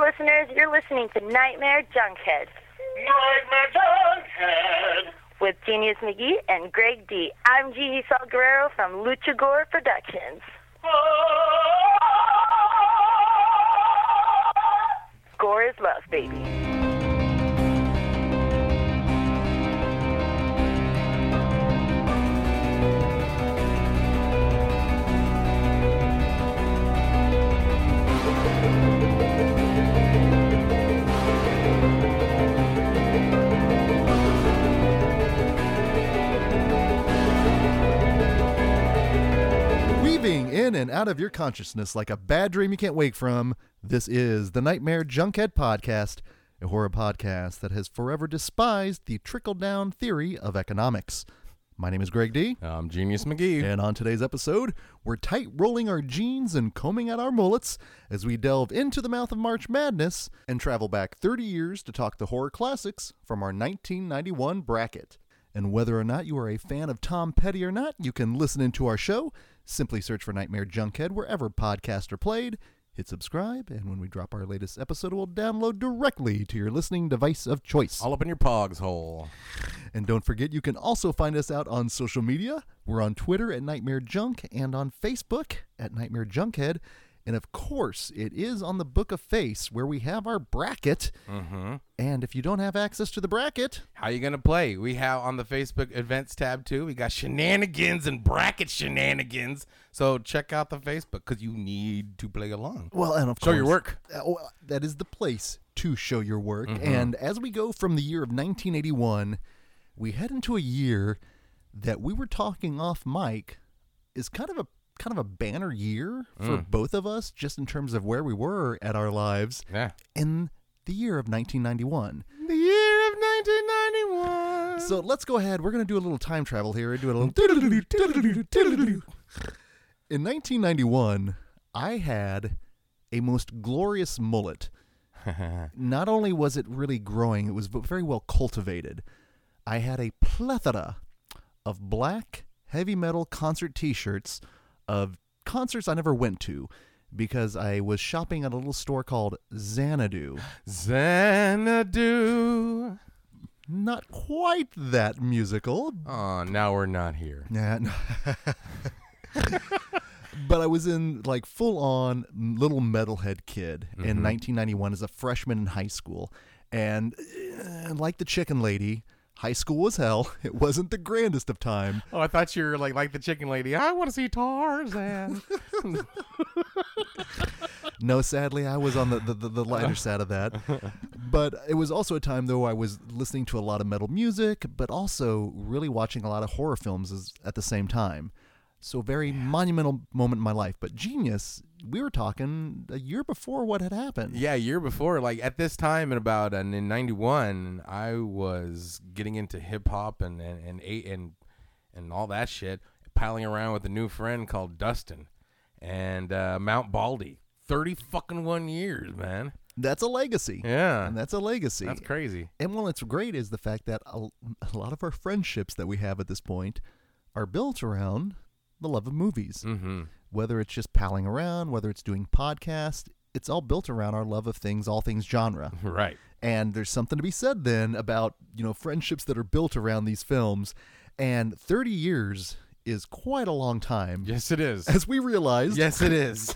listeners, you're listening to Nightmare Junkhead. Nightmare Junkhead! With Genius McGee and Greg D. I'm Gigi Sal Guerrero from Lucha Gore Productions. Gore is love, baby. Weaving in and out of your consciousness like a bad dream you can't wake from, this is the Nightmare Junkhead Podcast, a horror podcast that has forever despised the trickle-down theory of economics. My name is Greg D. I'm Genius McGee. And on today's episode, we're tight-rolling our jeans and combing out our mullets as we delve into the mouth of March Madness and travel back 30 years to talk the horror classics from our 1991 bracket. And whether or not you are a fan of Tom Petty or not, you can listen into our show. Simply search for Nightmare Junkhead wherever podcasts are played, hit subscribe, and when we drop our latest episode, we'll download directly to your listening device of choice. All up in your pogs hole. And don't forget, you can also find us out on social media. We're on Twitter at Nightmare Junk and on Facebook at Nightmare Junkhead. And of course, it is on the Book of Face where we have our bracket. Mm-hmm. And if you don't have access to the bracket, how are you going to play? We have on the Facebook events tab too. We got shenanigans and bracket shenanigans. So check out the Facebook because you need to play along. Well, and of course, show your work. That is the place to show your work. Mm-hmm. And as we go from the year of 1981, we head into a year that we were talking off mic is kind of a banner year for both of us, just in terms of where we were at our lives in the year of 1991. The year of 1991. So let's go ahead. We're going to do a little time travel here and do a little... In 1991, I had a most glorious mullet. Not only was it really growing, it was very well cultivated. I had a plethora of black heavy metal concert t-shirts of concerts I never went to because I was shopping at a little store called Xanadu. Xanadu. Not quite that musical. Oh, now we're not here. Nah, no. But I was in like full-on little metalhead kid in 1991 as a freshman in high school. And like the chicken lady... High school was hell. It wasn't the grandest of time. Oh, I thought you were like the chicken lady. I want to see Tarzan. No, sadly, I was on the lighter side of that. But it was also a time, though, I was listening to a lot of metal music, but also really watching a lot of horror films at the same time. So very monumental moment in my life. But Genius, we were talking a year before what had happened. Yeah, a year before. Like at this time in 91, I was getting into hip hop and all that shit, piling around with a new friend called Dustin and Mount Baldy. 31 years, man. That's a legacy. Yeah. And that's a legacy. That's crazy. And what's great is the fact that a lot of our friendships that we have at this point are built around the love of movies. Mm-hmm. Whether it's just palling around, whether it's doing podcasts, it's all built around our love of things, all things genre. Right. And there's something to be said then about, friendships that are built around these films. And 30 years is quite a long time. Yes, it is. As we realized. Yes, it is.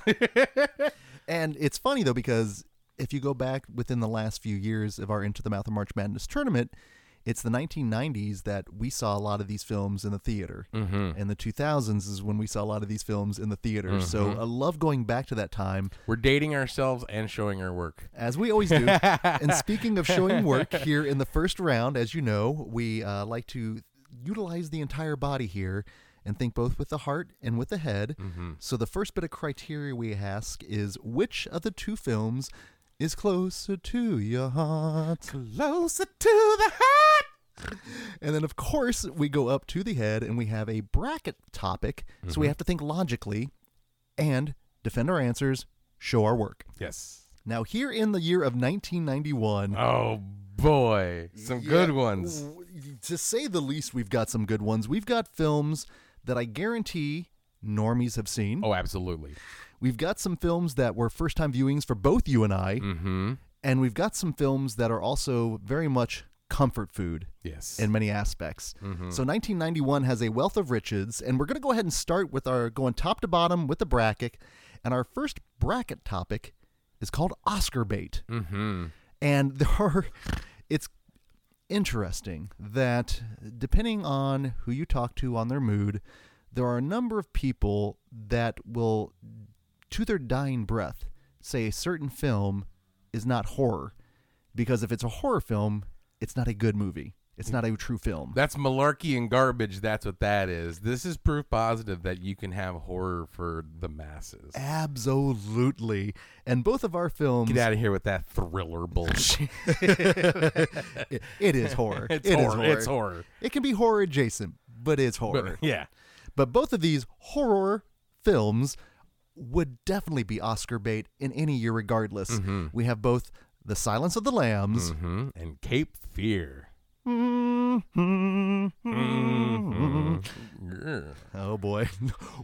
And it's funny, though, because if you go back within the last few years of our Into the Mouth of March Madness tournament, it's the 1990s that we saw a lot of these films in the theater. Mm-hmm. And the 2000s is when we saw a lot of these films in the theater. Mm-hmm. So I love going back to that time. We're dating ourselves and showing our work. As we always do. And speaking of showing work, here in the first round, as you know, we like to utilize the entire body here and think both with the heart and with the head. Mm-hmm. So the first bit of criteria we ask is which of the two films is closer to your heart. Closer to the heart. And then, of course, we go up to the head and we have a bracket topic. Mm-hmm. So we have to think logically and defend our answers, show our work. Yes. Now, here in the year of 1991. Oh, boy. Some good ones. To say the least, we've got some good ones. We've got films that I guarantee normies have seen. Oh, absolutely. We've got some films that were first-time viewings for both you and I, mm-hmm. and we've got some films that are also very much comfort food yes. in many aspects. Mm-hmm. So 1991 has a wealth of riches, and we're going to go ahead and start with our going top to bottom with the bracket, and our first bracket topic is called Oscar bait. Mm-hmm. And it's interesting that depending on who you talk to on their mood, there are a number of people that will, to their dying breath, say a certain film is not horror, because if it's a horror film, it's not a good movie. It's not a true film. That's malarkey and garbage. That's what that is. This is proof positive that you can have horror for the masses. Absolutely. And both of our films... Get out of here with that thriller bullshit. It is horror. It's horror. It can be horror adjacent, but it's horror. But both of these horror films would definitely be Oscar bait in any year regardless. Mm-hmm. We have both The Silence of the Lambs... Mm-hmm. And Cape Fear. Mm-hmm. Mm-hmm. Oh boy.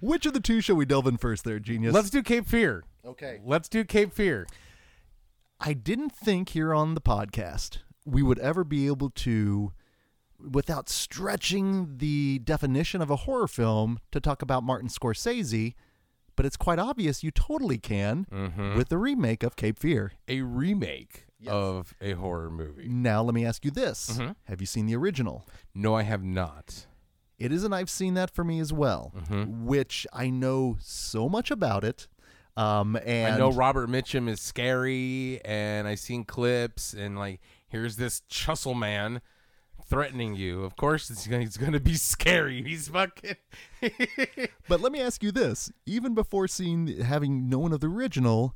Which of the two shall we delve in first there, genius? Let's do Cape Fear. Okay. Let's do Cape Fear. I didn't think here on the podcast we would ever be able to, without stretching the definition of a horror film, to talk about Martin Scorsese, but it's quite obvious you totally can mm-hmm. with the remake of Cape Fear. A remake? Yes. Of a horror movie. Now, let me ask you this. Mm-hmm. Have you seen the original? No, I have not. It is an I've seen that for me as well, mm-hmm. which I know so much about it. And I know Robert Mitchum is scary, and I've seen clips, and like, here's this Chussel man threatening you. Of course, it's going to be scary. He's fucking... But let me ask you this. Even before having known of the original...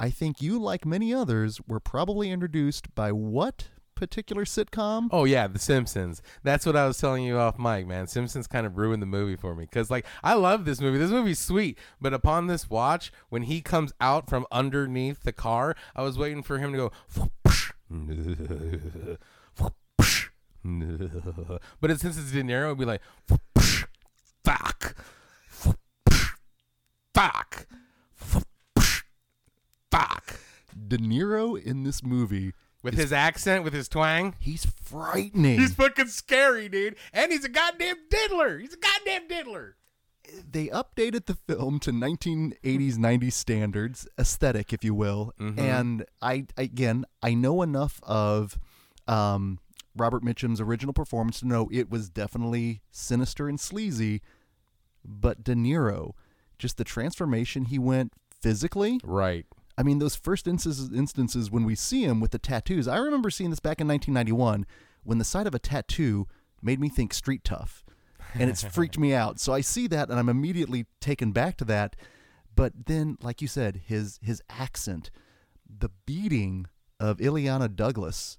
I think you, like many others, were probably introduced by what particular sitcom? Oh, yeah, The Simpsons. That's what I was telling you off mic, man. Simpsons kind of ruined the movie for me because, like, I love this movie. This movie's sweet. But upon this watch, when he comes out from underneath the car, I was waiting for him to go... But since it's De Niro, it'd be like... Fuck. Fuck. Fuck. De Niro in this movie. With his accent, with his twang. He's frightening. He's fucking scary, dude. And he's a goddamn diddler. They updated the film to 1980s, 90s standards, aesthetic, if you will. Mm-hmm. And I know enough of Robert Mitchum's original performance to know it was definitely sinister and sleazy. But De Niro, just the transformation he went physically. Right. I mean, those first instances when we see him with the tattoos, I remember seeing this back in 1991 when the sight of a tattoo made me think street tough, and it's freaked me out. So I see that, and I'm immediately taken back to that. But then, like you said, his accent, the beating of Ileana Douglas.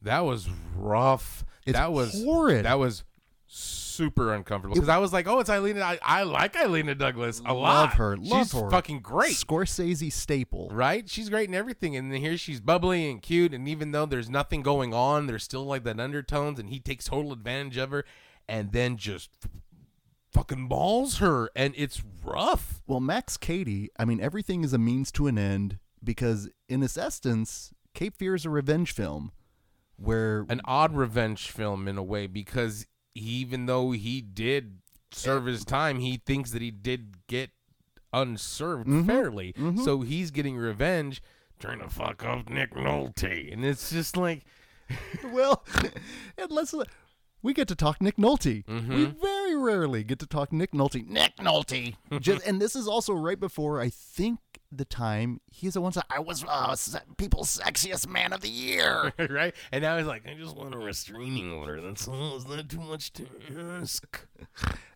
That was rough. That was horrid. That was super uncomfortable because I was like, oh, it's Ileana. I like Ileana Douglas a lot. Love her. She's fucking great. Scorsese staple. Right? She's great in everything. And then here she's bubbly and cute. And even though there's nothing going on, there's still like that undertones, and he takes total advantage of her and then just fucking balls her. And it's rough. Well, Max Cady, I mean, everything is a means to an end because in its essence, Cape Fear is a revenge film where an odd revenge film in a way because even though he did serve his time, he thinks that he did get unserved mm-hmm. fairly. Mm-hmm. So he's getting revenge, trying to fuck up Nick Nolte. And it's just like... Well, we get to talk Nick Nolte. Mm-hmm. We very rarely get to talk Nick Nolte. Nick Nolte! And this is also right before, I think, the time he's the one that I was people's sexiest man of the year. Right? And now he's like, I just want a restraining order. That's all. Is that too much to ask?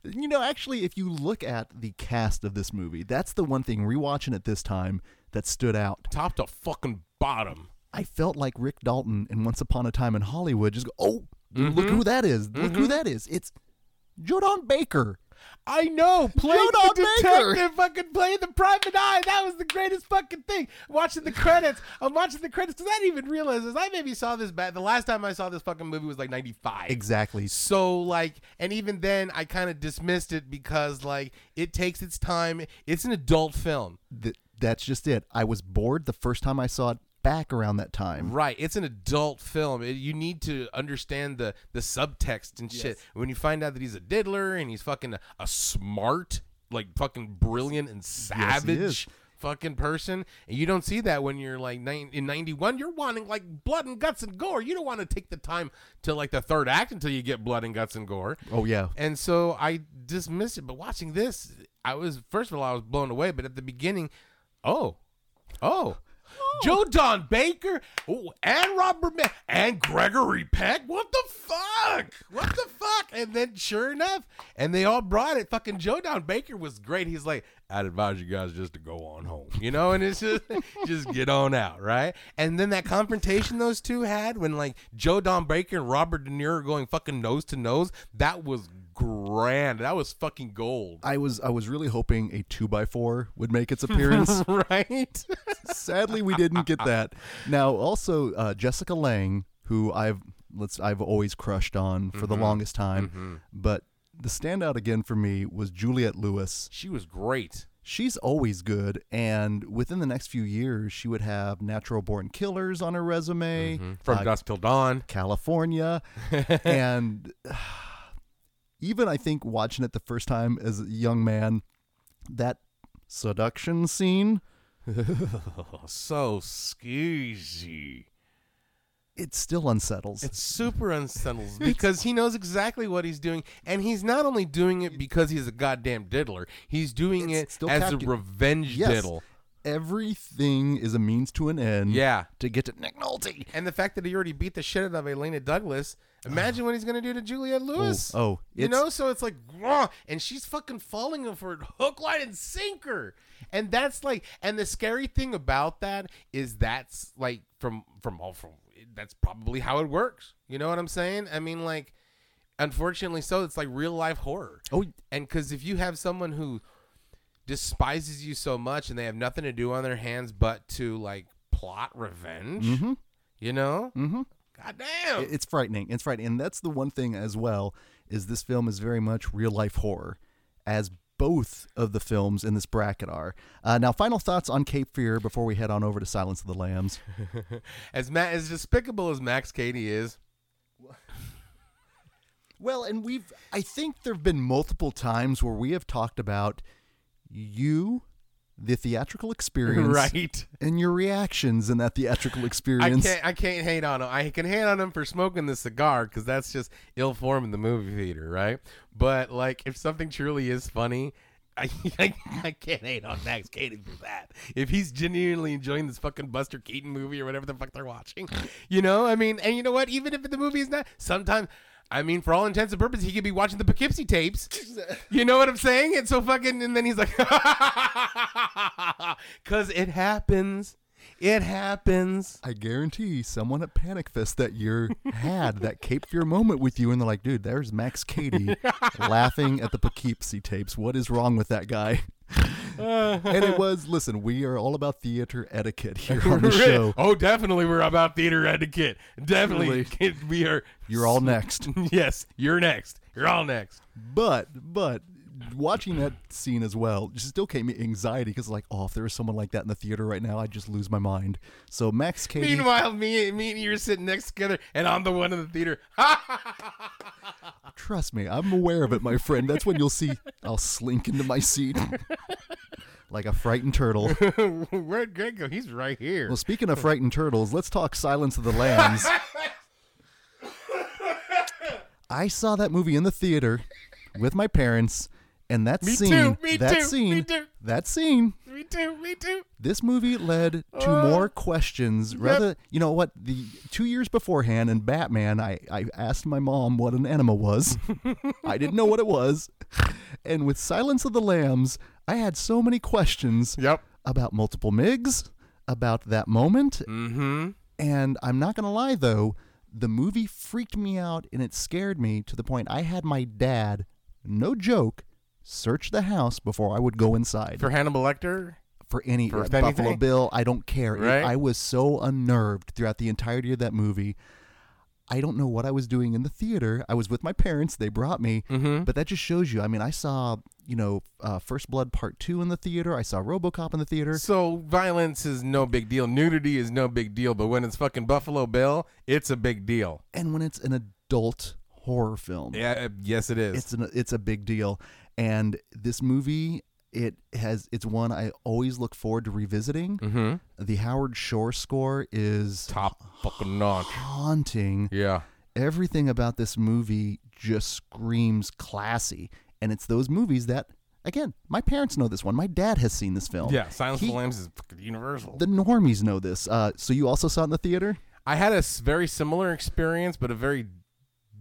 You know, actually, if you look at the cast of this movie, that's the one thing rewatching it this time that stood out. Top to fucking bottom. I felt like Rick Dalton in Once Upon a Time in Hollywood. Just go, oh, mm-hmm. Look who that is. Mm-hmm. Look who that is. It's Joe Don Baker. I know. Played the detective, Baker. Fucking played the private eye. That was the greatest fucking thing. Watching the credits. I'm watching the credits because I didn't even realize this. I maybe saw this back. The last time I saw this fucking movie was like 95. Exactly. So like, and even then I kind of dismissed it because like it takes its time. It's an adult film. That's just it. I was bored the first time I saw it. Back around that time. Right. It's an adult film. You need to understand the subtext and shit. Yes. When you find out that he's a diddler and he's fucking a smart, like fucking brilliant and savage fucking person, and you don't see that when you're like in 91, you're wanting like blood and guts and gore. You don't want to take the time till like the third act until you get blood and guts and gore. Oh yeah. And so I dismissed it, but watching this, I was, first of all, I was blown away, but at the beginning, Joe Don Baker and Robert and Gregory Peck. What the fuck? And then sure enough, and they all brought it. Fucking Joe Don Baker was great. He's like, I'd advise you guys just to go on home, you know, and it's just get on out, right? And then that confrontation those two had when like Joe Don Baker and Robert De Niro are going fucking nose to nose, that was grand. That was fucking gold. I was really hoping a 2x4 would make its appearance. Right? Sadly, we didn't get that. Now, also Jessica Lange, who I've always crushed on for the longest time, but the standout again for me was Juliette Lewis. She was great. She's always good, and within the next few years, she would have Natural Born Killers on her resume, From Dusk Till Dawn, California, and even I think watching it the first time as a young man, that seduction scene, so squeezy. It still unsettles. It super unsettles because he knows exactly what he's doing. And he's not only doing it because he's a goddamn diddler. He's doing it as a revenge diddle. Everything is a means to an end. Yeah. To get to Nick Nolte. And the fact that he already beat the shit out of Ileana Douglas. Imagine what he's going to do to Juliette Lewis. Oh. You know? So it's like, and she's fucking falling for hook, line, and sinker. And that's like, and the scary thing about that is that's like from that's probably how it works. You know what I'm saying? I mean, like, unfortunately, so it's like real life horror. Oh, and because if you have someone who despises you so much and they have nothing to do on their hands but to like plot revenge, you know, goddamn, it's frightening. It's frightening, and that's the one thing as well is this film is very much real life horror, as both of the films in this bracket are. Now, final thoughts on Cape Fear before we head on over to Silence of the Lambs. As despicable as Max Cady is. Well, and I think there have been multiple times where we have talked about the theatrical experience, right, and your reactions in that theatrical experience. I can't hate on him. I can hate on him for smoking the cigar because that's just ill form in the movie theater, right? But like, if something truly is funny, I can't hate on Max Cady for that. If he's genuinely enjoying this fucking Buster Keaton movie or whatever the fuck they're watching, you know, I mean, and you know what? Even if the movie's not, sometimes, I mean, for all intents and purposes, he could be watching the Poughkeepsie tapes. You know what I'm saying? It's so fucking, and then he's like, because it happens. It happens. I guarantee someone at Panic Fest that year had that Cape Fear moment with you, and they're like, dude, there's Max Cady laughing at the Poughkeepsie tapes. What is wrong with that guy? And it was, listen, we are all about theater etiquette here on the show. Oh, definitely we're about theater etiquette. Definitely. We are. You're all next. Yes, you're next. You're all next. But. Watching that scene as well just still gave me anxiety because, like, oh, if there was someone like that in the theater right now, I'd just lose my mind. So Max Cady. Meanwhile, me and you are sitting next together, and I'm the one in the theater. Trust me, I'm aware of it, my friend. That's when you'll see I'll slink into my seat like a frightened turtle. Where'd Greg go? He's right here. Well, speaking of frightened turtles, let's talk Silence of the Lambs. I saw that movie in the theater with my parents. And that scene. This movie led to more questions. Rather, you know what? The 2 years beforehand in Batman, I asked my mom what an enema was. I didn't know what it was. And with Silence of the Lambs, I had so many questions about multiple MIGs, about that moment. And I'm not going to lie, though, the movie freaked me out and it scared me to the point I had my dad, no joke, search the house before I would go inside. For Hannibal Lecter? For Buffalo Bill, I don't care. Right? I was so unnerved throughout the entirety of that movie. I don't know what I was doing in the theater. I was with my parents. They brought me. Mm-hmm. But that just shows you. I mean, I saw, First Blood Part 2 in the theater. I saw RoboCop in the theater. So violence is no big deal. Nudity is no big deal. But when it's fucking Buffalo Bill, it's a big deal. And when it's an adult horror film. Yeah, yes, it is. It's a big deal. And this movie... It's one I always look forward to revisiting. Mm-hmm. The Howard Shore score is top fucking notch, haunting. Yeah, everything about this movie just screams classy, and it's those movies that, again, my parents know this one. My dad has seen this film. Yeah, Silence of the Lambs is fucking universal. The normies know this. So you also saw it in the theater? I had a very similar experience, but a very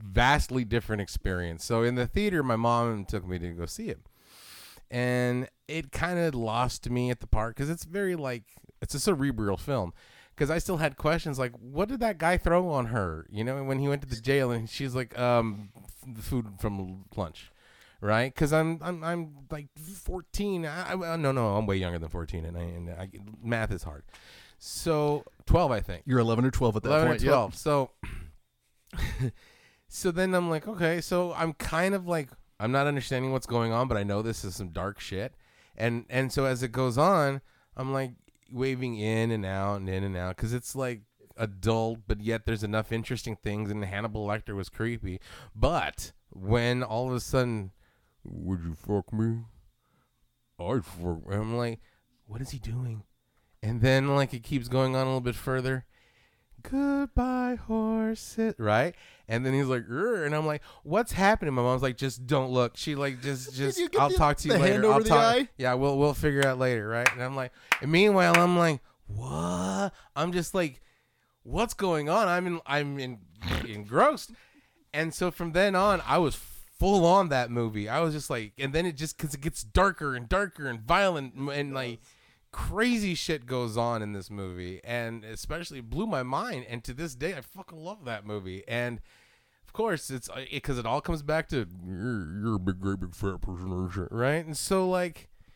vastly different experience. So in the theater, my mom took me to go see it. And it kind of lost me at the park because it's very it's a cerebral film because I still had questions like, what did that guy throw on her? When he went to the jail and she's like, the food from lunch, right? Because I'm like 14. No, I'm way younger than 14, and math is hard. So 12, I think. You're 11 or 12 at that 11 point. Or 12. Yeah. So then I'm like, okay, so I'm kind of like, I'm not understanding what's going on, but I know this is some dark shit. And so as it goes on, I'm like waving in and out because it's like adult, but yet there's enough interesting things. And Hannibal Lecter was creepy. But when all of a sudden, would you fuck me? I'd fuck me. I'm like, what is he doing? And then it keeps going on a little bit further. Goodbye horses, right? And then he's like, and I'm like, what's happening? My mom's like, just don't look. She just I'll talk to you later. I'll talk. Yeah, we'll figure out later, right? And I'm like, and meanwhile, I'm like, what? I'm just like, what's going on? I'm engrossed. And so from then on, I was full on that movie. I was just like, and then it just because it gets darker and darker and violent and crazy shit goes on in this movie, and especially blew my mind. And to this day, I fucking love that movie. And of course, it's because it all comes back to you're a big, great, big fat person, right? And so,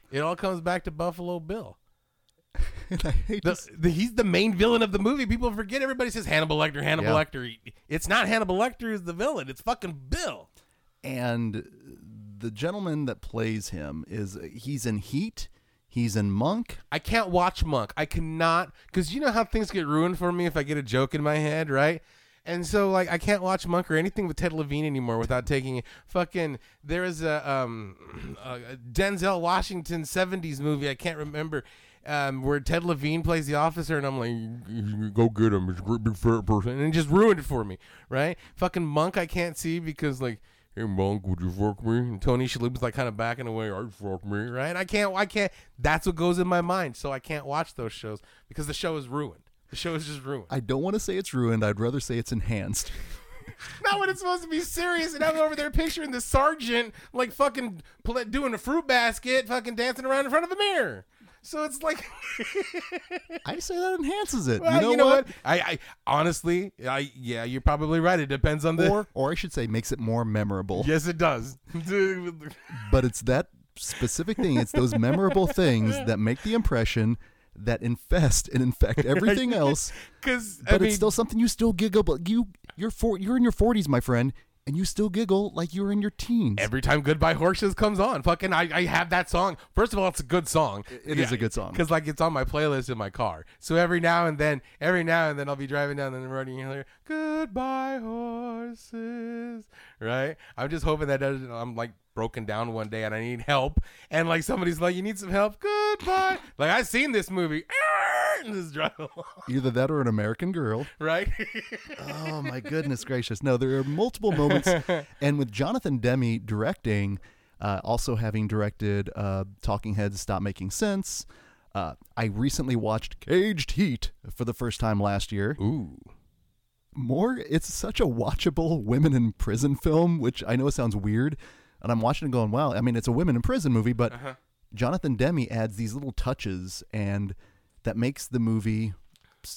it all comes back to Buffalo Bill. And I hate he's the main villain of the movie. People forget. Everybody says Hannibal Lecter. It's not Hannibal Lecter who's the villain. It's fucking Bill. And the gentleman that plays him he's in Heat. He's in Monk. I can't watch Monk. I cannot, because you know how things get ruined for me if I get a joke in my head, right? And so, I can't watch Monk or anything with Ted Levine anymore without taking it. Fucking, there is a Denzel Washington 70s movie, I can't remember, where Ted Levine plays the officer, and I'm like, go get him, it's a great big fat person, and it just ruined it for me, right? Fucking Monk I can't see because, hey, Monk, would you fuck me? And Tony Shalhoub's kind of backing away. I'd fuck me, right? I can't. That's what goes in my mind. So I can't watch those shows because the show is ruined. The show is just ruined. I don't want to say it's ruined. I'd rather say it's enhanced. Not when it's supposed to be serious. And I'm over there picturing the sergeant, fucking doing a fruit basket, fucking dancing around in front of a mirror. So it's like, I say that enhances it. Well, you know what? I honestly, you're probably right. It depends on or I should say, makes it more memorable. Yes, it does. But it's that specific thing. It's those memorable things that make the impression that infest and infect everything else. But I mean, it's still something you still giggle. But you're in your 40s, my friend. And you still giggle like you were in your teens. Every time Goodbye Horses comes on, fucking I have that song. First of all, it's a good song. It is a good song. Because it's on my playlist in my car. So every now and then I'll be driving down the road and you'll hear, Goodbye Horses. Right? I'm just hoping that I'm broken down one day and I need help. And somebody's like, you need some help? Goodbye. I've seen this movie. Either that or An American Girl, right? Oh my goodness gracious! No, there are multiple moments, and with Jonathan Demme directing, also having directed Talking Heads, Stop Making Sense. I recently watched Caged Heat for the first time last year. Ooh, it's such a watchable women in prison film, which I know sounds weird, and I'm watching it going, wow. I mean, it's a women in prison movie, but Jonathan Demme adds these little touches and. That makes the movie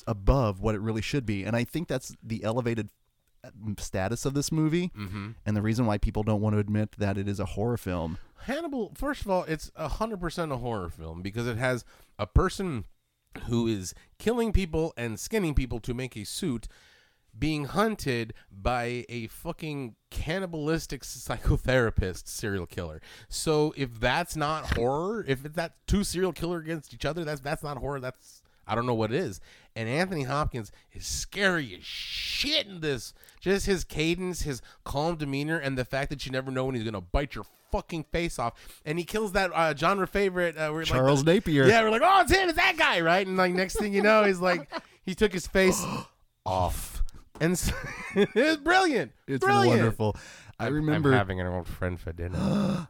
above what it really should be. And I think that's the elevated status of this movie, mm-hmm. and the reason why people don't want to admit that it is a horror film. Hannibal, first of all, it's 100% a horror film because it has a person who is killing people and skinning people to make a suit being hunted by a fucking cannibalistic psychotherapist serial killer. So if that's not horror, if that's two serial killers against each other, that's not horror. That's, I don't know what it is. And Anthony Hopkins is scary as shit in this. Just his cadence, his calm demeanor, and the fact that you never know when he's going to bite your fucking face off. And he kills that genre favorite. We're Charles like, Napier. Yeah, we're like, oh, it's him, it's that guy, right? And like next thing you know, he's like, he took his face off. And so, it's brilliant. It's brilliant. Wonderful. I remember I'm having an old friend for dinner.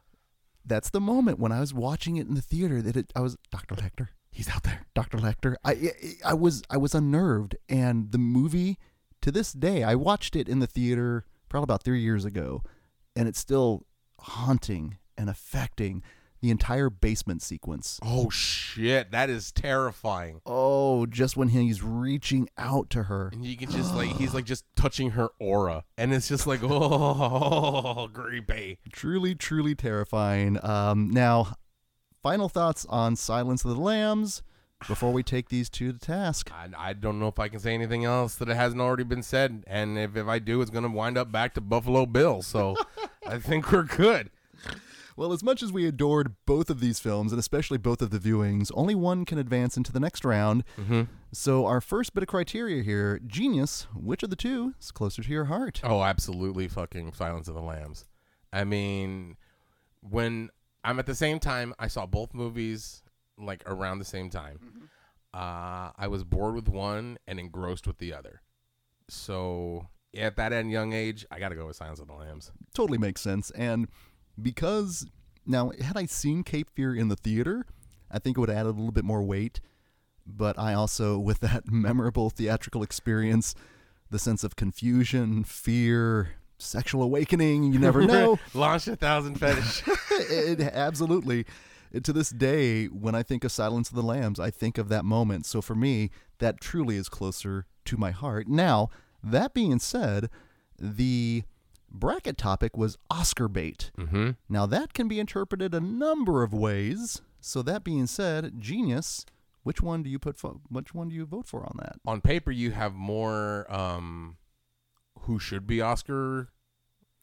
That's the moment when I was watching it in the theater that I was, Dr. Lecter. He's out there. Dr. Lecter. I was unnerved. And the movie, to this day, I watched it in the theater probably about 3 years ago. And it's still haunting and affecting. The entire basement sequence. Oh, shit. That is terrifying. Oh, just when he's reaching out to her. And you can just, like, he's, like, just touching her aura. And it's just like, oh, creepy. Truly, truly terrifying. Now, final thoughts on Silence of the Lambs before we take these two to task. I don't know if I can say anything else that hasn't already been said. And if I do, it's going to wind up back to Buffalo Bill. So I think we're good. Well, as much as we adored both of these films, and especially both of the viewings, only one can advance into the next round. Mm-hmm. So our first bit of criteria here, genius, which of the two is closer to your heart? Oh, absolutely fucking Silence of the Lambs. I mean, when I'm at the same time, I saw both movies like around the same time. Mm-hmm. I was bored with one and engrossed with the other. So at that young age, I got to go with Silence of the Lambs. Totally makes sense. And because, now, had I seen Cape Fear in the theater, I think it would have added a little bit more weight. But I also, with that memorable theatrical experience, the sense of confusion, fear, sexual awakening, you never know. Launched a thousand fetish. It absolutely. To this day, when I think of Silence of the Lambs, I think of that moment. So for me, that truly is closer to my heart. Now, that being said, the bracket topic was Oscar bait. Mm-hmm. Now that can be interpreted a number of ways. So that being said, genius, which one do you vote for on that? On paper, you have more who should be Oscar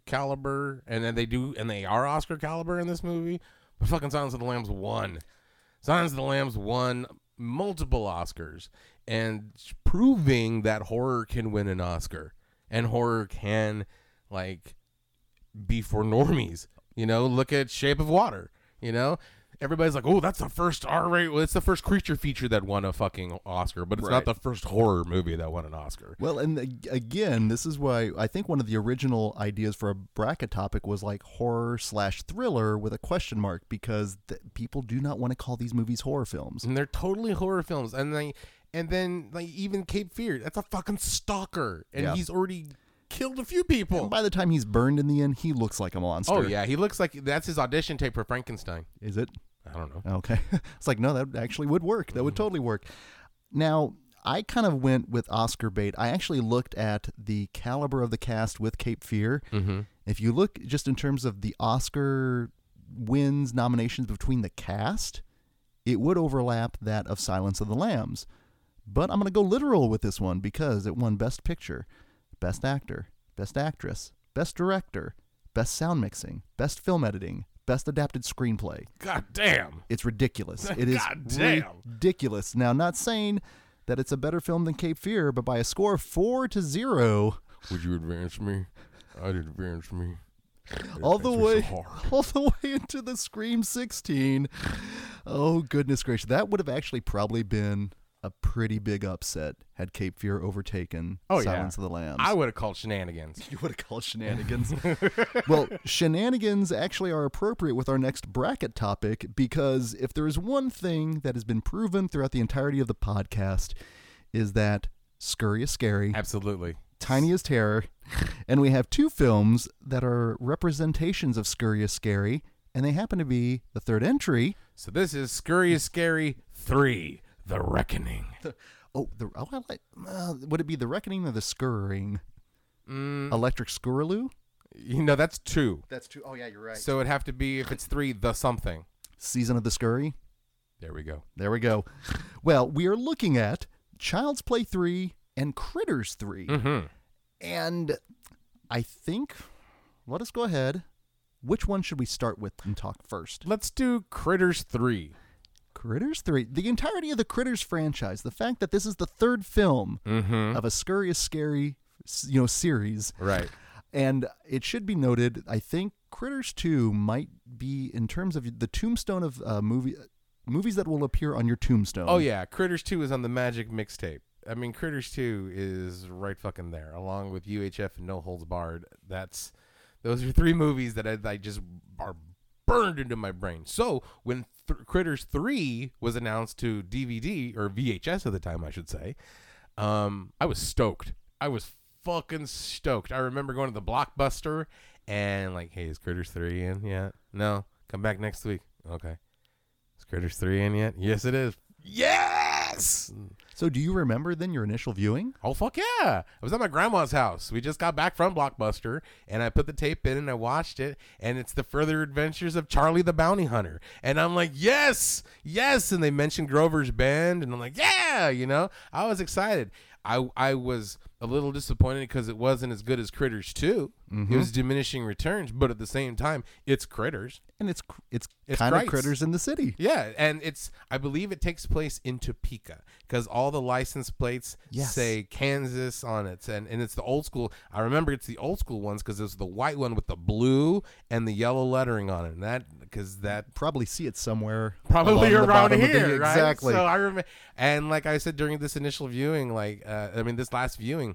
caliber, and then they are Oscar caliber in this movie. But fucking Silence of the Lambs won. Silence of the Lambs won multiple Oscars, and proving that horror can win an Oscar, and horror can like be for normies, you know. Look at Shape of Water, you know. Everybody's like, oh, that's the first R-rated. Well, it's the first creature feature that won a fucking Oscar, but it's right. Not the first horror movie that won an Oscar. Well, and again, this is why I think one of the original ideas for a bracket topic was like horror/thriller with a question mark, because people do not want to call these movies horror films, and they're totally horror films. And then like even Cape Fear, that's a fucking stalker, and yeah. He's already killed a few people. And by the time he's burned in the end, he looks like a monster. Oh, yeah. He looks like that's his audition tape for Frankenstein. Is it? I don't know. Okay. It's like, no, that actually would work. That would totally work. Now, I kind of went with Oscar bait. I actually looked at the caliber of the cast with Cape Fear. Mm-hmm. If you look just in terms of the Oscar wins nominations between the cast, it would overlap that of Silence of the Lambs. But I'm going to go literal with this one because it won Best Picture, Best Actor, Best Actress, Best Director, Best Sound Mixing, Best Film Editing, Best Adapted Screenplay. God damn. It's ridiculous. It is ridiculous. Now, not saying that it's a better film than Cape Fear, but by a score of 4-0. Would you advance me? I'd advance me. All the way into the Scream 16. Oh, goodness gracious. That would have actually probably been a pretty big upset had Cape Fear overtaken Silence of the Lambs. I would have called shenanigans. You would have called shenanigans. Well, shenanigans actually are appropriate with our next bracket topic, because if there is one thing that has been proven throughout the entirety of the podcast is that scurry is scary. Absolutely. Tiny is terror. And we have two films that are representations of scurry is scary, and they happen to be the third entry. So this is Scurry is Scary 3. The Reckoning. Would it be The Reckoning or The Scurrying? Electric Scoogaloo? You know, that's 2. That's 2. Oh, yeah, you're right. So it'd have to be, if it's 3, the something. Season of the Scurry? There we go. Well, we are looking at Child's Play 3 and Critters 3. Mm-hmm. And I think, let us go ahead. Which one should we start with and talk first? Let's do Critters 3. Critters 3. The entirety of the Critters franchise, the fact that this is the third film of a Scurrious Scary, series. Right. And it should be noted, I think Critters 2 might be, in terms of the tombstone of movies that will appear on your tombstone. Oh, yeah. Critters 2 is on the Magic Mixtape. I mean, Critters 2 is right fucking there, along with UHF and No Holds Barred. Those are 3 movies that I just are burned into my brain. So when Critters 3 was announced to DVD, or VHS at the time, I should say, I was stoked. I was fucking stoked. I remember going to the Blockbuster and like, hey, is Critters 3 in yet? No. Come back next week. Okay. Is Critters 3 in yet? Yes, it is. Yes! So do you remember then your initial viewing? Oh, fuck yeah. I was at my grandma's house. We just got back from Blockbuster, and I put the tape in, and I watched it, and it's The Further Adventures of Charlie the Bounty Hunter. And I'm like, yes, yes. And they mentioned Grover's Band, and I'm like, yeah, I was excited. I was a little disappointed because it wasn't as good as Critters 2. Mm-hmm. It was diminishing returns, but at the same time, it's Critters. And it's kind of Critters in the city. Yeah, and I believe it takes place in Topeka because all the license plates say Kansas on it. And it's the old school. I remember it's the old school ones because it's the white one with the blue and the yellow lettering on it. And that probably see it somewhere. Probably around here, right? Exactly. So I remember, and like I said during this initial viewing, this last viewing,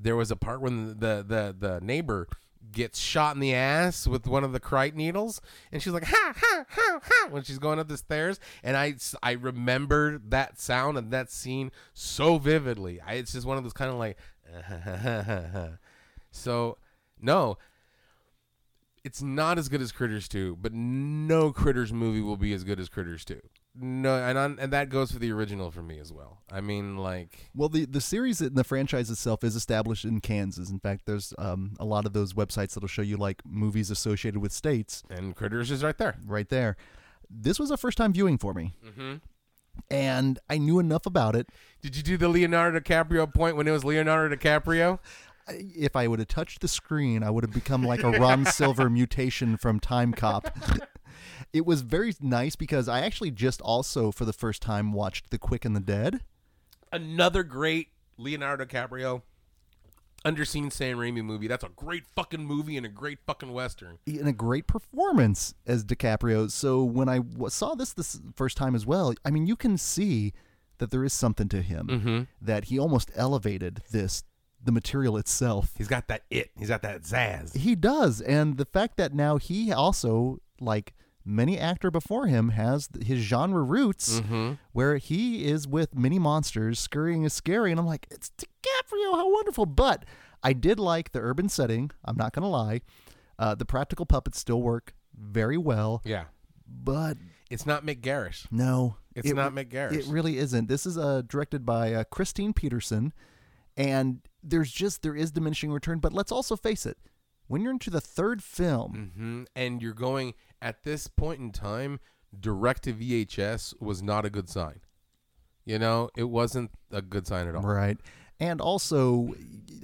there was a part when the neighbor gets shot in the ass with one of the Krite needles, and she's like, ha, ha, ha, ha, when she's going up the stairs, and I remembered that sound and that scene so vividly. It's just one of those kind of like, ha, ha, ha, ha, ha. So, no, it's not as good as Critters 2, but no Critters movie will be as good as Critters 2. No, and that goes for the original for me as well. I mean, well, the series and the franchise itself is established in Kansas. In fact, there's a lot of those websites that'll show you movies associated with states. And Critters is right there. Right there. This was a first time viewing for me, and I knew enough about it. Did you do the Leonardo DiCaprio point when it was Leonardo DiCaprio? If I would have touched the screen, I would have become like a Ron Silver mutation from Time Cop. It was very nice because I actually just also, for the first time, watched The Quick and the Dead. Another great Leonardo DiCaprio, underseen Sam Raimi movie. That's a great fucking movie and a great fucking Western. And a great performance as DiCaprio. So when I saw this first time as well, I mean, you can see that there is something to him. Mm-hmm. That he almost elevated the material itself. He's got that it. He's got that zazz. He does. And the fact that now he also, many actor before him, has his genre roots, where he is with many monsters, scurrying is scary, and I'm like, it's DiCaprio, how wonderful. But I did like the urban setting, I'm not going to lie. The practical puppets still work very well. Yeah. But it's not Mick Garris. No. It's not Mick Garris. It really isn't. This is directed by Christine Peterson, and there is diminishing return, but let's also face it, when you're into the third film, and you're going... At this point in time, direct to VHS was not a good sign. It wasn't a good sign at all. Right. And also,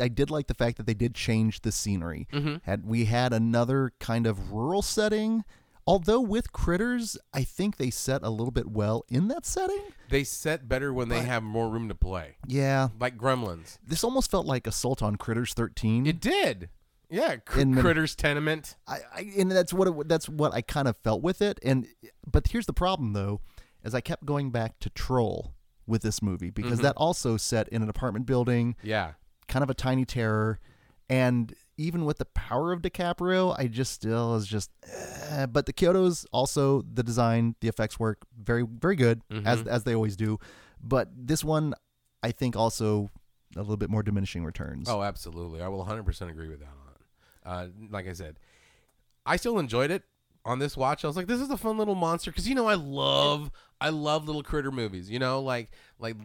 I did like the fact that they did change the scenery. Mm-hmm. We had another kind of rural setting. Although with Critters, I think they set a little bit well in that setting. They set better when they have more room to play. Yeah. Like Gremlins. This almost felt like Assault on Critters 13. It did. Yeah, Critters Tenement. And that's what I kind of felt with it. But here's the problem, though, as I kept going back to Troll with this movie, because that also set in an apartment building. Yeah. Kind of a tiny terror. And even with the power of DiCaprio, I just still was just... But the Kyotos, also the design, the effects work very, very good, as they always do. But this one, I think also a little bit more diminishing returns. Oh, absolutely. I will 100% agree with that. Like I said, I still enjoyed it, on this watch, I was like, this is a fun little monster, because, you know, I love little critter movies, you know, like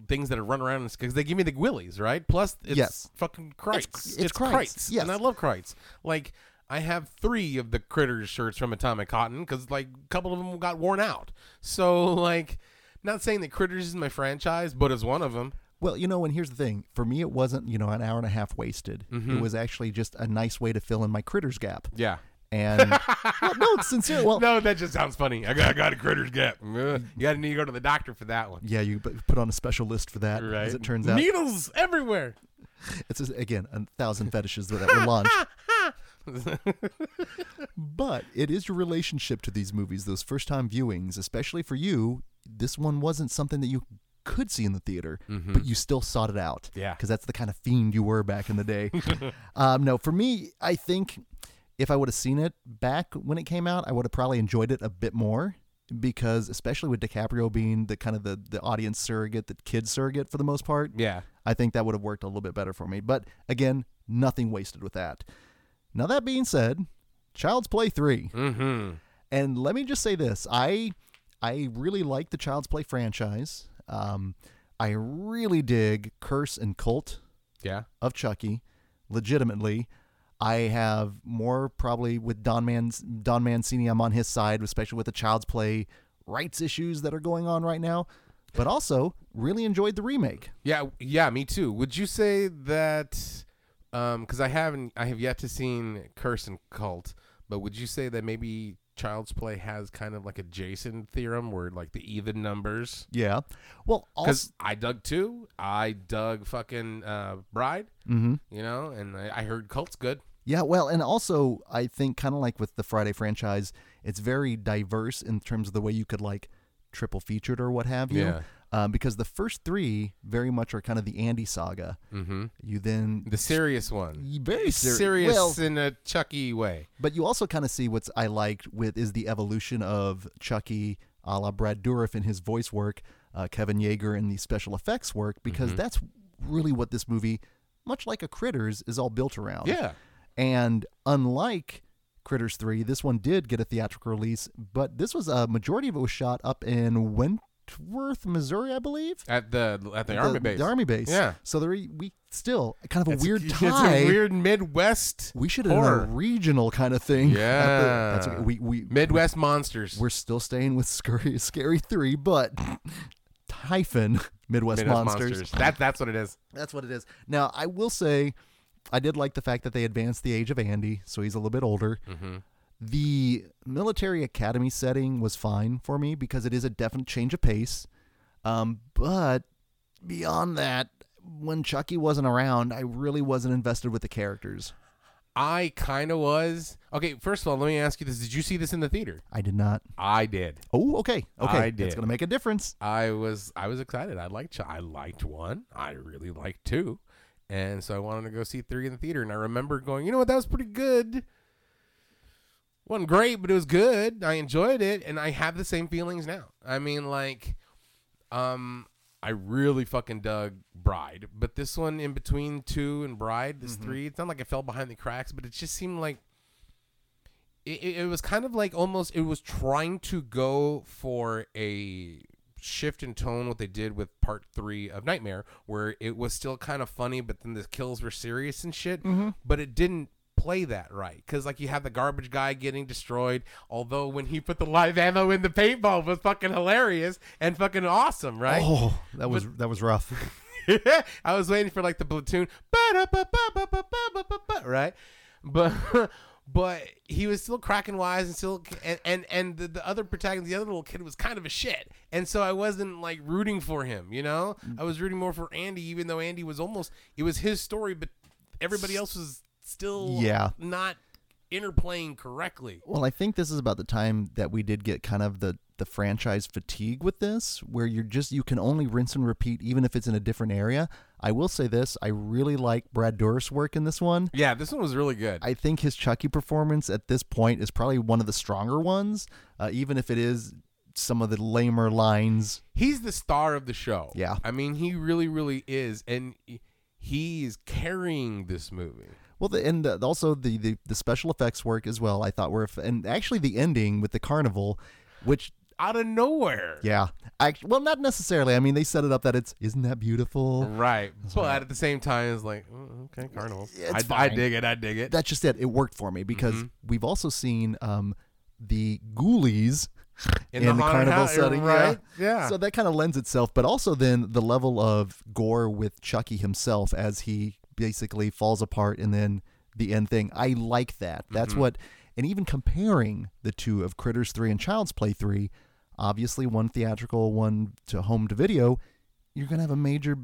things that are run around, because they give me the willies, right? Plus, it's fucking Kreitz. It's Kreitz. Yes. And I love Kreitz. Like, I have 3 of the Critters shirts from Atomic Cotton, because, like, a couple of them got worn out. So, like, not saying that Critters is my franchise, but it's one of them. Well, you know, and here's the thing. For me, it wasn't, you know, an hour and a half wasted. Mm-hmm. It was actually just a nice way to fill in my Critters gap. Yeah. And well, no, it's sincere. Well, no, that just sounds funny. I got a Critters gap. You got to need to go to the doctor for that one. Yeah, you put on a special list for that, right? As it turns out. Needles everywhere. It's just, again, 1,000 fetishes that were launched. But it is your relationship to these movies, those first-time viewings, especially for you. This one wasn't something that you could see in the theater, mm-hmm. but you still sought it out. Yeah. Because that's the kind of fiend you were back in the day. No, for me, I think if I would have seen it back when it came out, I would have probably enjoyed it a bit more, because especially with DiCaprio being the kind of the audience surrogate, the kid surrogate for the most part. Yeah. I think that would have worked a little bit better for me. But again, nothing wasted with that. Now, that being said, Child's Play 3. Mm-hmm. And let me just say this. I really like the Child's Play franchise. I really dig Curse and Cult of Chucky, legitimately. I have more probably with Don Mancini. I'm on his side, especially with the Child's Play rights issues that are going on right now. But also, really enjoyed the remake. Yeah, me too. Would you say that... because I have yet to seen Curse and Cult, but would you say that maybe Child's Play has kind of like a Jason theorem where like the even numbers? Yeah. Well, because I dug 2, I dug fucking Bride, mm-hmm. you know, and I heard Cult's good. Yeah. Well, and also I think kind of like with the Friday franchise, it's very diverse in terms of the way you could like triple featured or what have you. Yeah. Because the first 3 very much are kind of the Andy saga. Mm-hmm. You then... the serious one. Very serious. Well, in a Chucky way. But you also kind of see what's I liked with is the evolution of Chucky a la Brad Dourif in his voice work, Kevin Yeager in the special effects work, because mm-hmm. that's really what this movie, much like a Critters, is all built around. Yeah. And unlike Critters 3, this one did get a theatrical release, but this was a majority of it was shot up in Worth, Missouri, I believe, at the army base. The army base. Yeah. So there we still kind of a weird tie. It's a weird Midwest. We should have done a regional kind of thing. Yeah. We Midwest monsters. We're still staying with Scary 3, but hyphen Midwest monsters. That's what it is. That's what it is. Now I will say, I did like the fact that they advanced the age of Andy, so he's a little bit older. Mm-hmm. The military academy setting was fine for me because it is a definite change of pace. But beyond that, when Chucky wasn't around, I really wasn't invested with the characters. I kind of was. Okay, first of all, let me ask you this. Did you see this in the theater? I did not. I did. Oh, okay. I did. It's going to make a difference. I was excited. I liked 1. I really liked 2. And so I wanted to go see 3 in the theater. And I remember going, you know what, that was pretty good. Wasn't great, but it was good. I enjoyed it, and I have the same feelings now. I mean, like, I really fucking dug Bride, but this one in between 2 and Bride, this mm-hmm. 3, it's not like it fell behind the cracks, but it just seemed like it was kind of like almost it was trying to go for a shift in tone what they did with part 3 of Nightmare, where it was still kind of funny, but then the kills were serious and shit, mm-hmm. but it didn't play that right, because like you have the garbage guy getting destroyed, although when he put the live ammo in the paintball was fucking hilarious and fucking awesome, right? Oh, that was rough. I was waiting for like the platoon, right? But he was still cracking wise and still and the other protagonist, the other little kid was kind of a shit. And so I wasn't like rooting for him, you know? I was rooting more for Andy, even though Andy was almost it was his story, but everybody else was still not interplaying correctly. Well, I think this is about the time that we did get kind of the franchise fatigue with this, where you can only rinse and repeat, even if it's in a different area. I will say this, I really like Brad Dourif's work in this one. Yeah, this one was really good. I think his Chucky performance at this point is probably one of the stronger ones, even if it is some of the lamer lines. He's the star of the show. Yeah. I mean, he really, really is, and he's carrying this movie. Well, also the special effects work as well, I thought and actually the ending with the carnival, which... out of nowhere. Yeah. Well, not necessarily. I mean, they set it up that isn't that beautiful? Right. But at the same time, it's like, okay, carnival. I dig it. That's just it. It worked for me because we've also seen the ghoulies in the carnival setting. Right. Yeah. So that kind of lends itself. But also then the level of gore with Chucky himself as he basically falls apart and then the end thing. I like that. That's what... And even comparing the two of Critters 3 and Child's Play 3... obviously one theatrical, one to home to video, you're going to have a major,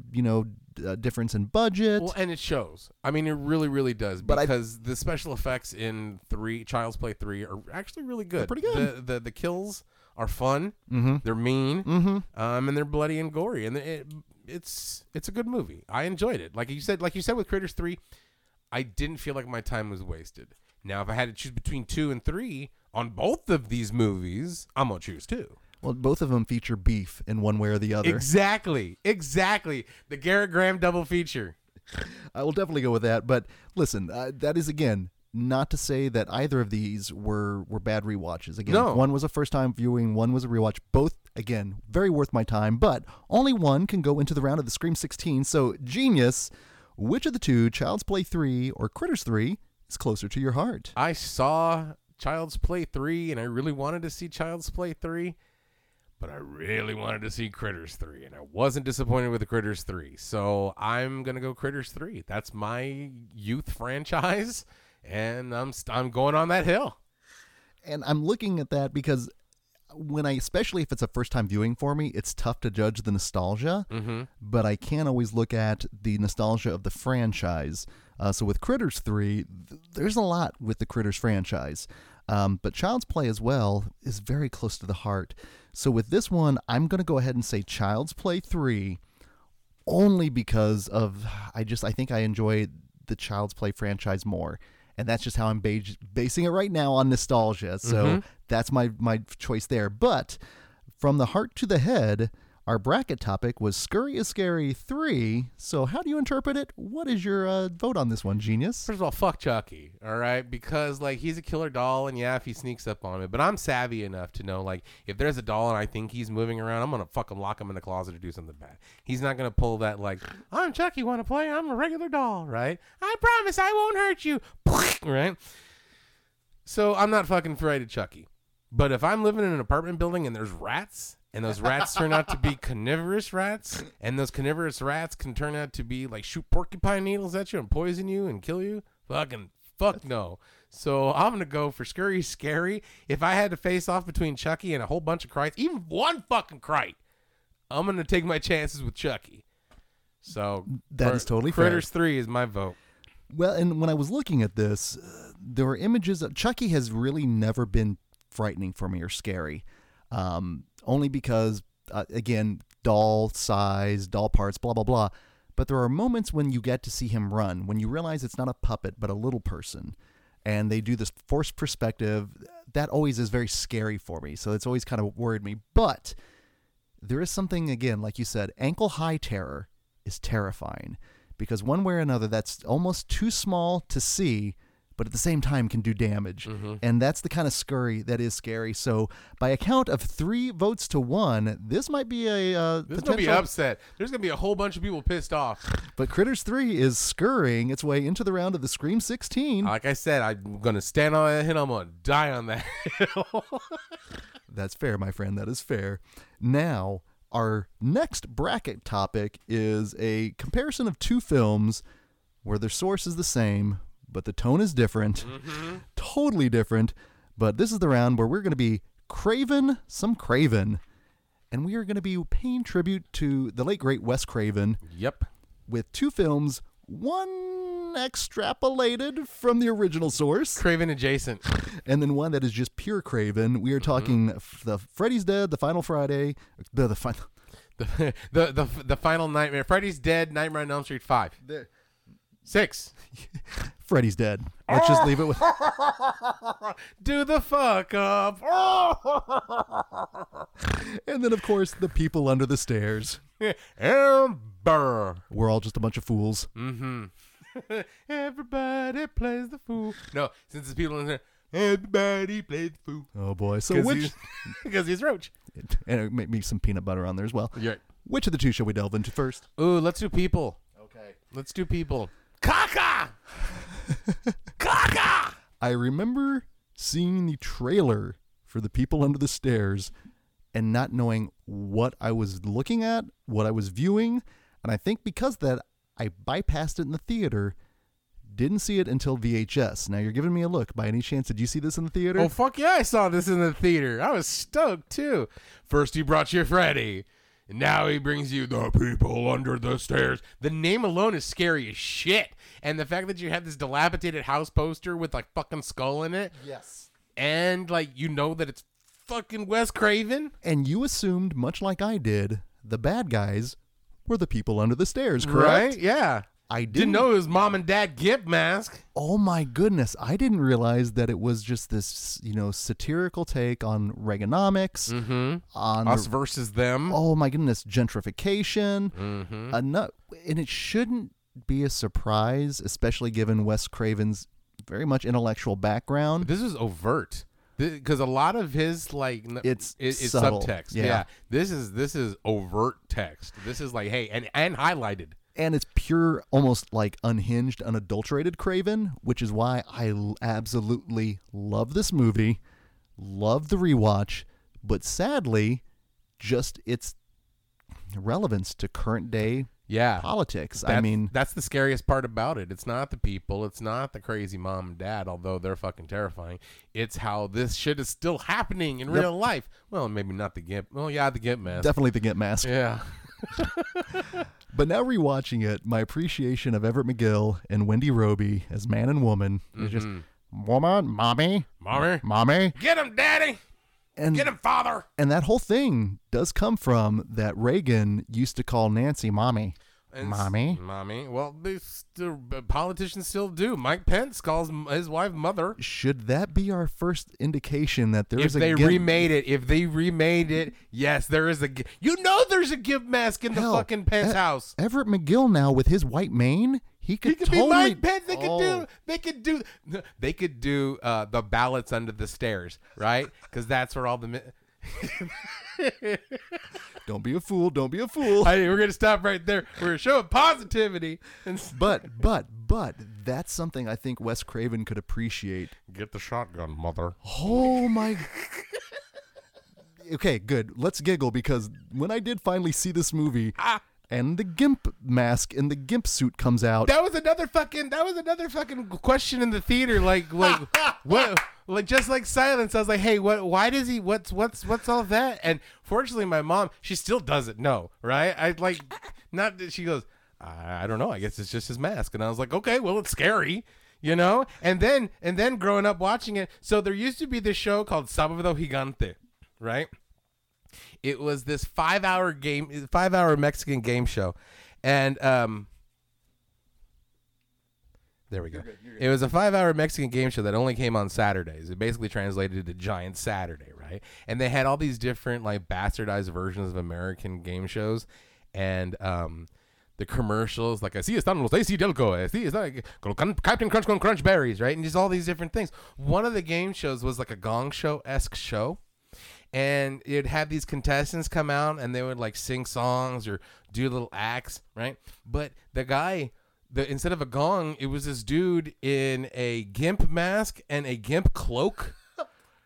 difference in budget. Well, and it shows. I mean, it really, really does because the special effects in Child's Play 3 are actually really good. They're pretty good. The kills are fun. Mm-hmm. They're mean. Mm-hmm. And they're bloody and gory. And it's a good movie. I enjoyed it. Like you said with Critters 3, I didn't feel like my time was wasted. Now, if I had to choose between 2 and 3 on both of these movies, I'm going to choose 2. Well, both of them feature beef in one way or the other. Exactly. The Garrett Graham double feature. I will definitely go with that. But listen, that is, again, not to say that either of these were bad rewatches. Again, One was a first-time viewing, one was a rewatch. Both, again, very worth my time. But only one can go into the round of the Scream 16. So, genius, which of the two, Child's Play 3 or Critters 3, is closer to your heart? I saw Child's Play 3, and I really wanted to see Child's Play 3. But I really wanted to see Critters 3, and I wasn't disappointed with the Critters 3. So I'm going to go Critters 3. That's my youth franchise, and I'm going on that hill. And I'm looking at that because especially if it's a first-time viewing for me, it's tough to judge the nostalgia, but I can't always look at the nostalgia of the franchise. So with Critters 3, there's a lot with the Critters franchise. But Child's Play as well is very close to the heart. So with this one, I'm going to go ahead and say Child's Play 3 only because I think I enjoy the Child's Play franchise more. And that's just how I'm basing it right now on nostalgia. So that's my choice there. But from the heart to the head, our bracket topic was Scurry is Scary 3. So how do you interpret it? What is your vote on this one, genius? First of all, fuck Chucky, all right? Because, he's a killer doll, and, if he sneaks up on me. But I'm savvy enough to know, if there's a doll and I think he's moving around, I'm going to fucking lock him in the closet or do something bad. He's not going to pull that, I'm Chucky, want to play? I'm a regular doll, right? I promise I won't hurt you, right? So I'm not fucking afraid of Chucky. But if I'm living in an apartment building and there's rats... and those rats turn out to be carnivorous rats. And those carnivorous rats can turn out to be shoot porcupine needles at you and poison you and kill you. Fuck no. So I'm going to go for Scurry Scary. If I had to face off between Chucky and a whole bunch of Krites, even one fucking Krite, I'm going to take my chances with Chucky. So that is totally Critters fair. 3 is my vote. Well, and when I was looking at this, there were images of Chucky has really never been frightening for me or scary. Only because, again, doll size, doll parts, blah, blah, blah. But there are moments when you get to see him run, when you realize it's not a puppet, but a little person. And they do this forced perspective. That always is very scary for me. So it's always kind of worried me. But there is something, again, like you said, ankle-high terror is terrifying. Because one way or another, that's almost too small to see, but at the same time can do damage. And that's the kind of scurry that is scary. So by a count of 3 votes to 1, this might be a there's going to be upset. There's going to be a whole bunch of people pissed off. But Critters 3 is scurrying its way into the round of the Scream 16. Like I said, I'm going to stand on that hill. I'm going to die on that hill. That's fair, my friend. That is fair. Now, our next bracket topic is a comparison of two films where their source is the same, but the tone is different, totally different. But this is the round where we're going to be Craven, and we are going to be paying tribute to the late, great Wes Craven. Yep. With two films, one extrapolated from the original source. Craven adjacent. And then one that is just pure Craven. We are talking the Freddy's Dead, the Final Friday, the final... the Final Nightmare. Freddy's Dead, Nightmare on Elm Street 5. 6. Freddy's Dead. Let's just leave it with... Do the fuck up. And then, of course, the People Under the Stairs. Amber. We're all just a bunch of fools. Everybody plays the fool. No, since there's people in there, everybody plays the fool. Oh, boy. So which? Because he's Roach. And maybe some peanut butter on there as well. Yeah. Which of the two shall we delve into first? Ooh, let's do people. Okay. Let's do people. Caca! Caca! I remember seeing the trailer for The People Under the Stairs and not knowing what I was looking at, what I was viewing. And I think because of that, I bypassed it in the theater, didn't see it until VHS. Now you're giving me a look. By any chance, did you see this in the theater? Oh, fuck yeah, I saw this in the theater. I was stoked, too. First he brought you Freddy, and now he brings you The People Under the Stairs. The name alone is scary as shit. And the fact that you have this dilapidated house poster with, like, fucking skull in it. Yes. And, like, you know that it's fucking Wes Craven. And you assumed, much like I did, the bad guys were the people under the stairs, correct? Right? Yeah. I didn't know it was mom and dad Gimp mask. Oh, my goodness. I didn't realize that it was just this, you know, satirical take on Reaganomics. Mm-hmm. On us versus them. Oh, my goodness. Gentrification. Mm-hmm. And it shouldn't be a surprise, especially given Wes Craven's very much intellectual background. But this is overt. Because a lot of his, like, it's subtext. Yeah. Yeah. This is overt text. This is like, hey, and highlighted. And it's pure, almost like unhinged, unadulterated Craven, which is why I absolutely love this movie, love the rewatch, but sadly, just its relevance to current day politics. I mean, that's the scariest part about it. It's not the people. It's not the crazy mom and dad, although they're fucking terrifying. It's how this shit is still happening in real life. Well, maybe not the Gimp. Well, yeah, the Gimp mask. Definitely the Gimp mask. Yeah. But now rewatching it, my appreciation of Everett McGill and Wendy Roby as man and woman is just woman, mommy, get him, daddy, and get him, father. And that whole thing does come from that Reagan used to call Nancy mommy. And mommy. Well, politicians still do. Mike Pence calls his wife mother. Should that be our first indication that there is a Gimp? If they remade it, yes, there is a Gimp. You know there's a Gimp mask in the fucking Pence house. Everett McGill now with his white mane, he could totally be Mike Pence. They could do the ballots under the stairs, right? Because that's where all the... Don't be a fool. I mean, we're gonna stop right there. We're showing positivity, but that's something I think Wes Craven could appreciate. Get the shotgun, mother. Oh my. Okay, good. Let's giggle, because when I did finally see this movie, and the Gimp mask and the Gimp suit comes out. That was another fucking question in the theater. Like what? Like, just like Silence, I was like, hey, what? Why does he? What's all that? And fortunately, my mom, she still doesn't know, right? She goes, I don't know. I guess it's just his mask. And I was like, okay, well, it's scary, you know. And then growing up watching it, so there used to be this show called Sábado Gigante, right? It was this 5-hour Mexican game show, and there we go. You're good. It was a 5-hour Mexican game show that only came on Saturdays. It basically translated to Giant Saturday, right? And they had all these different, like, bastardized versions of American game shows, and the commercials, like, así están los AC Delco, así están Captain Crunch con Crunch Berries, right? And just all these different things. One of the game shows was like a Gong Show-esque show. And it'd have these contestants come out, and they would, like, sing songs or do little acts, right? But the guy, instead of a gong, it was this dude in a Gimp mask and a Gimp cloak.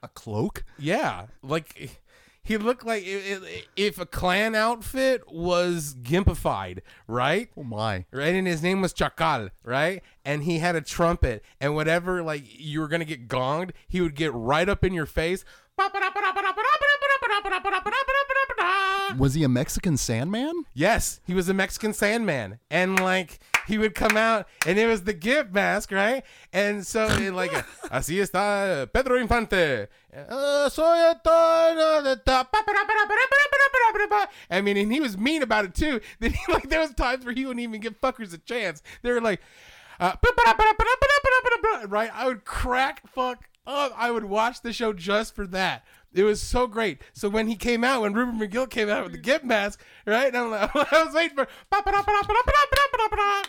A cloak? Yeah. Like, he looked like if a Klan outfit was Gimpified, right? Oh, my. Right? And his name was Chacal, right? And he had a trumpet. And whatever, like, you were going to get gonged, he would get right up in your face. Was he a Mexican Sandman? Yes, he was a Mexican Sandman. And, like, he would come out, and it was the Gimp mask, right? And so, like, así está Pedro Infante. I mean, and he was mean about it, too. Then, like, there was times where he wouldn't even give fuckers a chance. They were like, right? I would crack fuck Oh, I would watch the show just for that. It was so great. So when he came out, when Robert McGill came out with the Gimp mask, right? I'm like, I was waiting for,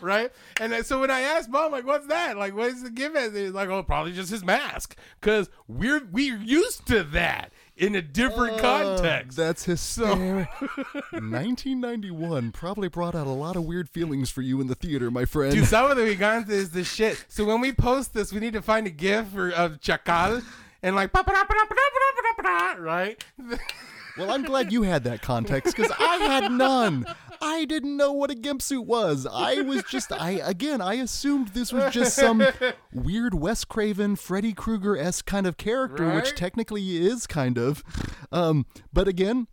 right? And so when I asked Mom, like, what's that? Like, what is the Gimp mask? He's like, oh, probably just his mask. Because we're used to that in a different context. That's his son. 1991 probably brought out a lot of weird feelings for you in the theater, my friend. Dude, some of the Wiganza is the shit. So when we post this, we need to find a gif of Chacal. And like, right? Well, I'm glad you had that context because I had none. I didn't know what a gimp suit was. I was just, I assumed this was just some weird Wes Craven, Freddy Krueger-esque kind of character, right? Which technically is kind of. But again,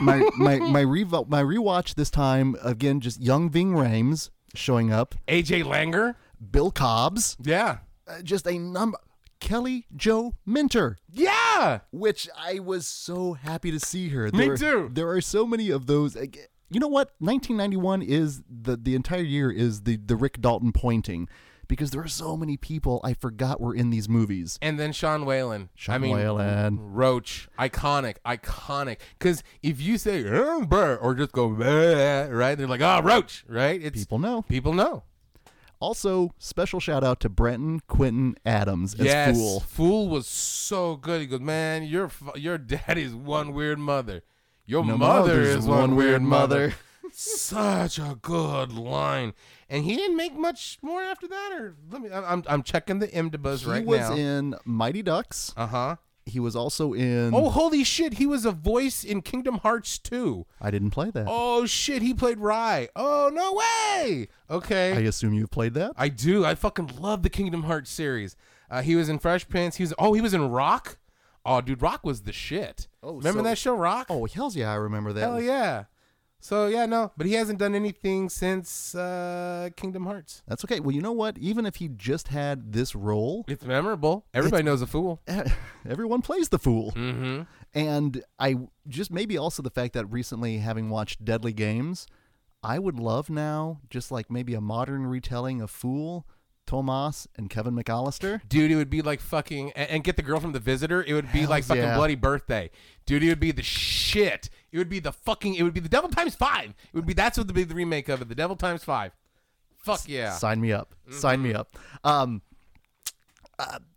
my rewatch this time, again, just young Ving Rhames showing up. AJ Langer. Bill Cobbs. Yeah. Just a number. Kelly Jo Minter. Yeah! Which I was so happy to see her. Me too. There are so many of those. You know what? 1991 is, the entire year is the Rick Dalton pointing. Because there are so many people I forgot were in these movies. And then Sean Whalen. Roach. Iconic. Because if you say, or just go, right? They're like, Roach, right? People know. Also, special shout out to Brenton Quentin Adams as Fool. Fool was so good. He goes, man, your daddy's one weird mother. Your mother is one weird mother. Such a good line. And he didn't make much more after that. I'm checking the IMDb's right now. He was in Mighty Ducks. Uh-huh. He was also in... Oh, holy shit. He was a voice in Kingdom Hearts 2. I didn't play that. Oh, shit. He played Rai. Oh, no way. Okay. I assume you've played that? I do. I fucking love the Kingdom Hearts series. He was in Fresh Prince. He was in Rock. Oh, dude, Rock was the shit. Oh, remember that show, Rock? Oh, hell yeah. I remember that. Hell yeah. So, yeah, no. But he hasn't done anything since Kingdom Hearts. That's okay. Well, you know what? Even if he just had this role... It's memorable. Everybody knows a fool. Everyone plays the fool. Mm-hmm. And I just maybe also the fact that recently, having watched Deadly Games, I would love now just like maybe a modern retelling of Fool, Tomas, and Kevin McAllister. Dude, it would be like fucking... And get the girl from The Visitor. It would be like fucking Bloody Birthday. Dude, it would be the shit. It would be the Devil Times 5. That's what would be the remake of it, the Devil Times 5. Fuck yeah. Sign me up. Mm-hmm. Sign me up.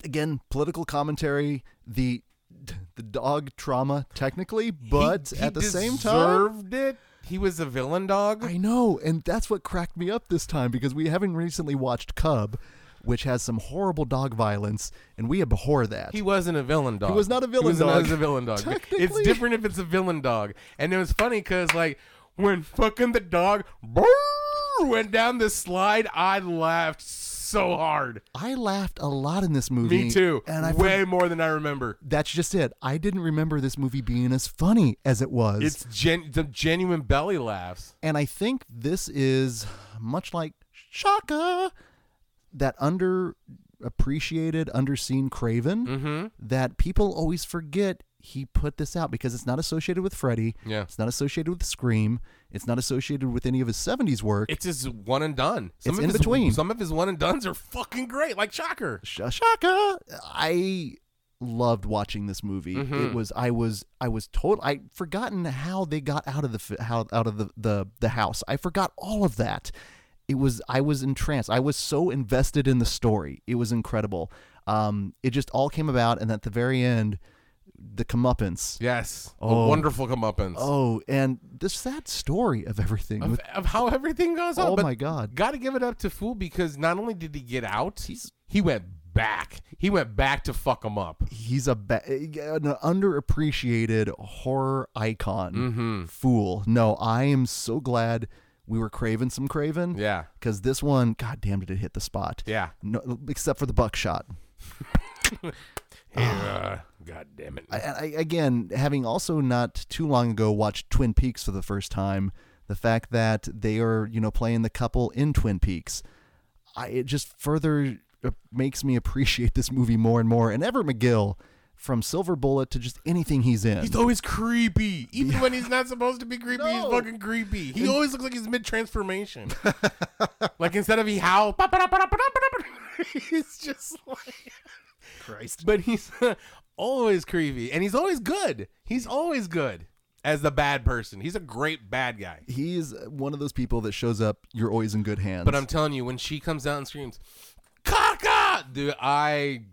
Again, political commentary, the dog trauma technically, but he at the same time deserved it. He was a villain dog. I know, and that's what cracked me up this time because we haven't recently watched Cub, which has some horrible dog violence, and we abhor that. He wasn't a villain dog. He was not a villain dog. He was not a villain dog. It's different if it's a villain dog. And it was funny because, like, when fucking the dog went down the slide, I laughed so hard. I laughed a lot in this movie. Me too. And way more than I remember. That's just it. I didn't remember this movie being as funny as it was. It's the genuine belly laughs. And I think this is much like Shaka, that underappreciated, underseen Craven, mm-hmm. that people always forget he put this out because it's not associated with Freddy. Yeah. It's not associated with Scream. It's not associated with any of his 70s work. It's his one and done. It's in between. Some of his one and dones are fucking great, like Shocker. Shaka. I loved watching this movie. Mm-hmm. I was told I'd forgotten how they got out of the house. I forgot all of that. I was entranced. I was so invested in the story. It was incredible. It just all came about, and at the very end, the comeuppance. Yes. Oh, the wonderful comeuppance. Oh, and this sad story of everything. Of how everything goes on. Oh, my God. Got to give it up to Fool because not only did he get out, he went back. He went back to fuck him up. He's an underappreciated horror icon. Mm-hmm. Fool. No, I am so glad... We were craving some Craven. Yeah. Because this one, goddamn, did it hit the spot. Yeah. No, except for the buckshot. God damn it. Again, having also not too long ago watched Twin Peaks for the first time, the fact that they are, playing the couple in Twin Peaks, it just further makes me appreciate this movie more and more. And Everett McGill, from Silver Bullet to just anything he's in. He's always creepy. Even when he's not supposed to be creepy, he's fucking creepy. He always looks like he's mid-transformation. Like instead of he howl, he's just like... Christ. But he's always creepy, and he's always good. He's always good as the bad person. He's a great bad guy. He's one of those people that shows up, you're always in good hands. But I'm telling you, when she comes out and screams, "Caca!" Dude, I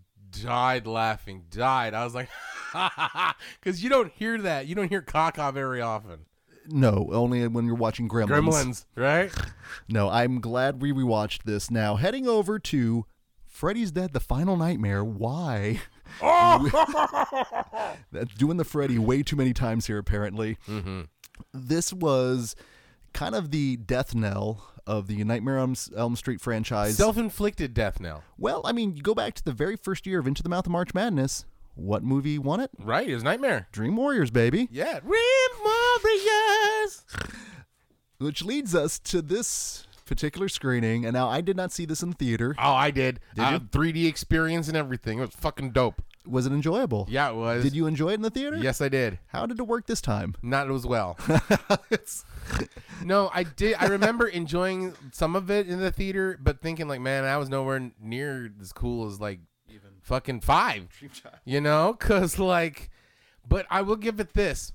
died laughing. I was like, ha ha ha. Because you don't hear that. You don't hear caca very often. No, only when you're watching Gremlins, right? No, I'm glad we rewatched this. Now, heading over to Freddy's Dead: The Final Nightmare. Why? Oh! That's doing the Freddy way too many times here, apparently. Mm-hmm. This was kind of the death knell of the Nightmare on Elm Street franchise. Self-inflicted death knell. Well, I mean, you go back to the very first year of Into the Mouth of March Madness. What movie won it? Right, it was Nightmare. Dream Warriors, baby. Yeah. Dream Warriors! Which leads us to this particular screening. And now, I did not see this in the theater. Oh, I did. Did you? 3D experience and everything. It was fucking dope. Was it enjoyable? Yeah, it was. Did you enjoy it in the theater? Yes, I did. How did it work this time? Not as well. No, I did. I remember enjoying some of it in the theater, but thinking like, man, I was nowhere near as cool as like, even fucking 5, you know, because like, but I will give it this.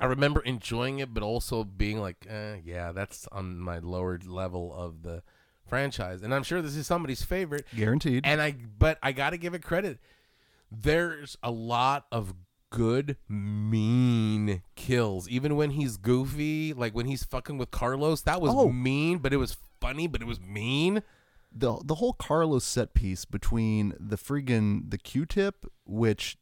I remember enjoying it, but also being like, yeah, that's on my lower level of the franchise. And I'm sure this is somebody's favorite. Guaranteed. But I got to give it credit. There's a lot of good, mean kills. Even when he's goofy, like when he's fucking with Carlos, that was mean, but it was funny, but it was mean. The whole Carlos set piece between the Q-tip, which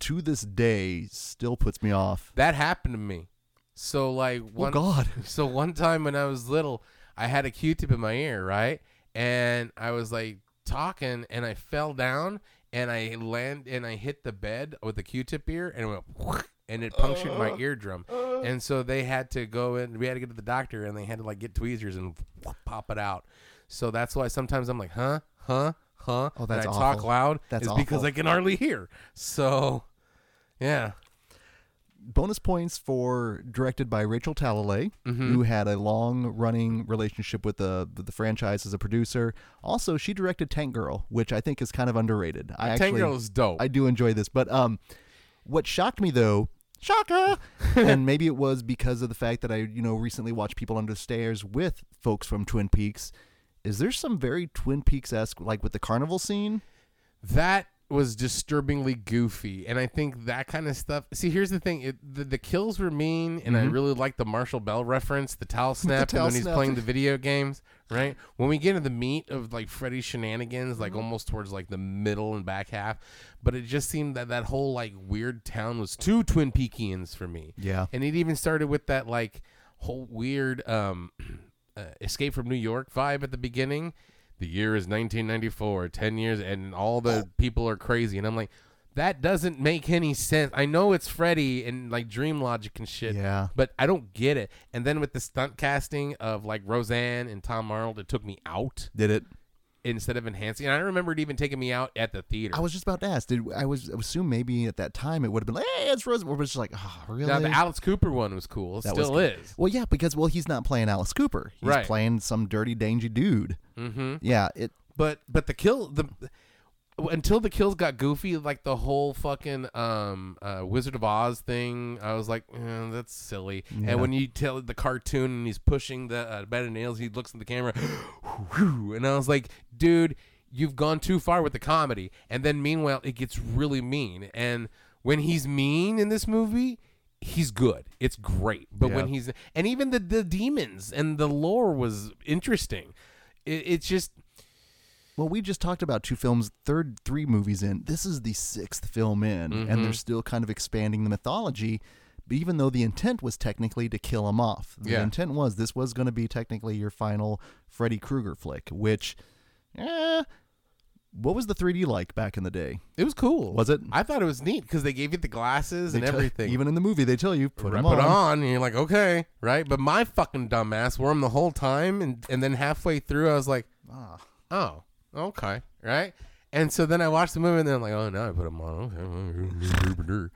to this day still puts me off. That happened to me. So like one time when I was little, I had a Q-tip in my ear, right? And I was like talking, and I fell down, and I hit the bed with the Q-tip ear, and it went, and it punctured my eardrum. And so they had to go in. We had to go to the doctor, and they had to like get tweezers and pop it out. So that's why sometimes I'm like, huh. Oh, that's awful. And I talk loud. That's awful. It's because I can hardly hear. So, yeah. Bonus points for directed by Rachel Talalay, mm-hmm. who had a long-running relationship with the franchise as a producer. Also, she directed Tank Girl, which I think is kind of underrated. Tank Girl is dope. I do enjoy this. But what shocked me, though, shocker, and maybe it was because of the fact that I recently watched People Under the Stairs with folks from Twin Peaks, is there some very Twin Peaks-esque, like with the carnival scene? That was disturbingly goofy, and I think that kind of stuff... See, here's the thing. The kills were mean, and mm-hmm. I really liked the Marshall Bell reference, the towel snap, and when he's playing the video games, right? When we get into the meat of like Freddy's shenanigans, like mm-hmm. almost towards like the middle and back half, but it just seemed that whole like weird town was too Twin Peakians for me. Yeah. And it even started with that like whole weird... Escape from New York vibe at the beginning. The year is 1994, 10 years, and all the people are crazy. And I'm like, that doesn't make any sense. I know it's Freddy and like dream logic and shit, yeah. but I don't get it. And then with the stunt casting of like Roseanne and Tom Arnold, it took me out. Did it? Instead of enhancing. And I remember it even taking me out at the theater. I was just about to ask. I assume maybe at that time it would have been like, hey, it's Roseanne. Or was just like, oh, really? Now, the Alice Cooper one was cool. It still is. Well, yeah, because, he's not playing Alice Cooper. He's right. playing some dirty, dangy dude. Mm-hmm. Yeah. But until the kills got goofy, like the whole fucking Wizard of Oz thing, I was like, that's silly. Yeah. And when you tell the cartoon and he's pushing the bed of nails, he looks at the camera, and I was like, dude, you've gone too far with the comedy. And then meanwhile, it gets really mean. And when he's mean in this movie, he's good. It's great. But yeah. when he's... And even the demons and the lore was interesting. It's just... Well, we just talked about 2 films, three movies in. This is the 6th film in, mm-hmm. and they're still kind of expanding the mythology, but even though the intent was technically to kill him off. The intent was this was going to be technically your final Freddy Krueger flick, which, what was the 3D like back in the day? It was cool. Was it? I thought it was neat because they gave you the glasses and everything. Even in the movie, they tell you, put it on, and you're like, okay, right? But my fucking dumbass wore them the whole time, and then halfway through, I was like, oh. Okay, right? And so then I watched the movie, and then I'm like, oh, no, I put them on. Okay.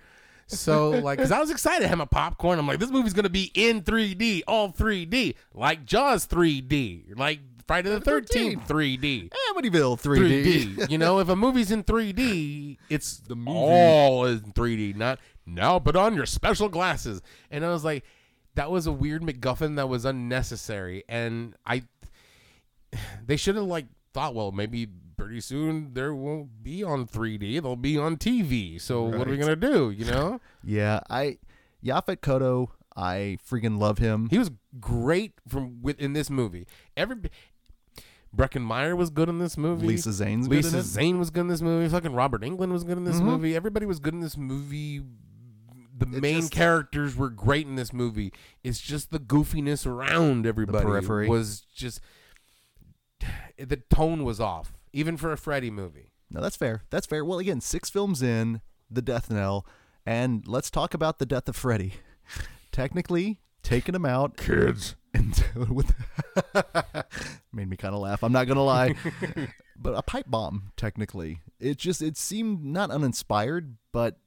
So, like, because I was excited. I had my popcorn. I'm like, this movie's going to be in 3D, all 3D, like Jaws 3D, like Friday the 13th 3D. And Comedyville 3D. 3D. You know, if a movie's in 3D, it's the movie all in 3D. Not now, put on your special glasses. And I was like, that was a weird MacGuffin that was unnecessary. And they should have like thought, well, maybe pretty soon there won't be on 3D. They'll be on TV. So right. What are we gonna do? You know? Yeah, Yaphet Kotto. I freaking love him. He was great in this movie. Breckin Meyer was good in this movie. Lisa Zane was good in this movie. Fucking Robert Englund was good in this movie. Everybody was good in this movie. The main characters were great in this movie. It's just the goofiness around everybody. The periphery was just the tone was off, even for a Freddy movie. No, that's fair. That's fair. Well, again, 6 films in, the death knell, and let's talk about the death of Freddy. Technically, taking him out, kids, and made me kind of laugh. I'm not gonna lie, but a pipe bomb. Technically, it seemed not uninspired, but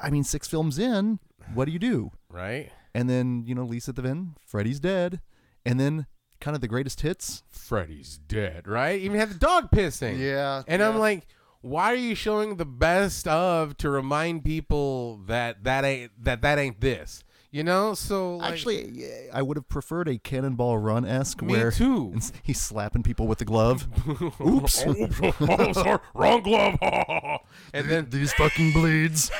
I mean, 6 films in, what do you do, right? And then Lisa Devin, Freddy's Dead, and then kind of the greatest hits, Freddy's Dead, right? Even had the dog pissing, yeah. And yeah. I'm like, why are you showing the best of to remind people that ain't this? You know, so like, actually, I would have preferred a Cannonball Run-esque where too. He's slapping people with the glove. Oops! Oh, sorry, wrong glove. And then these fucking bleeds.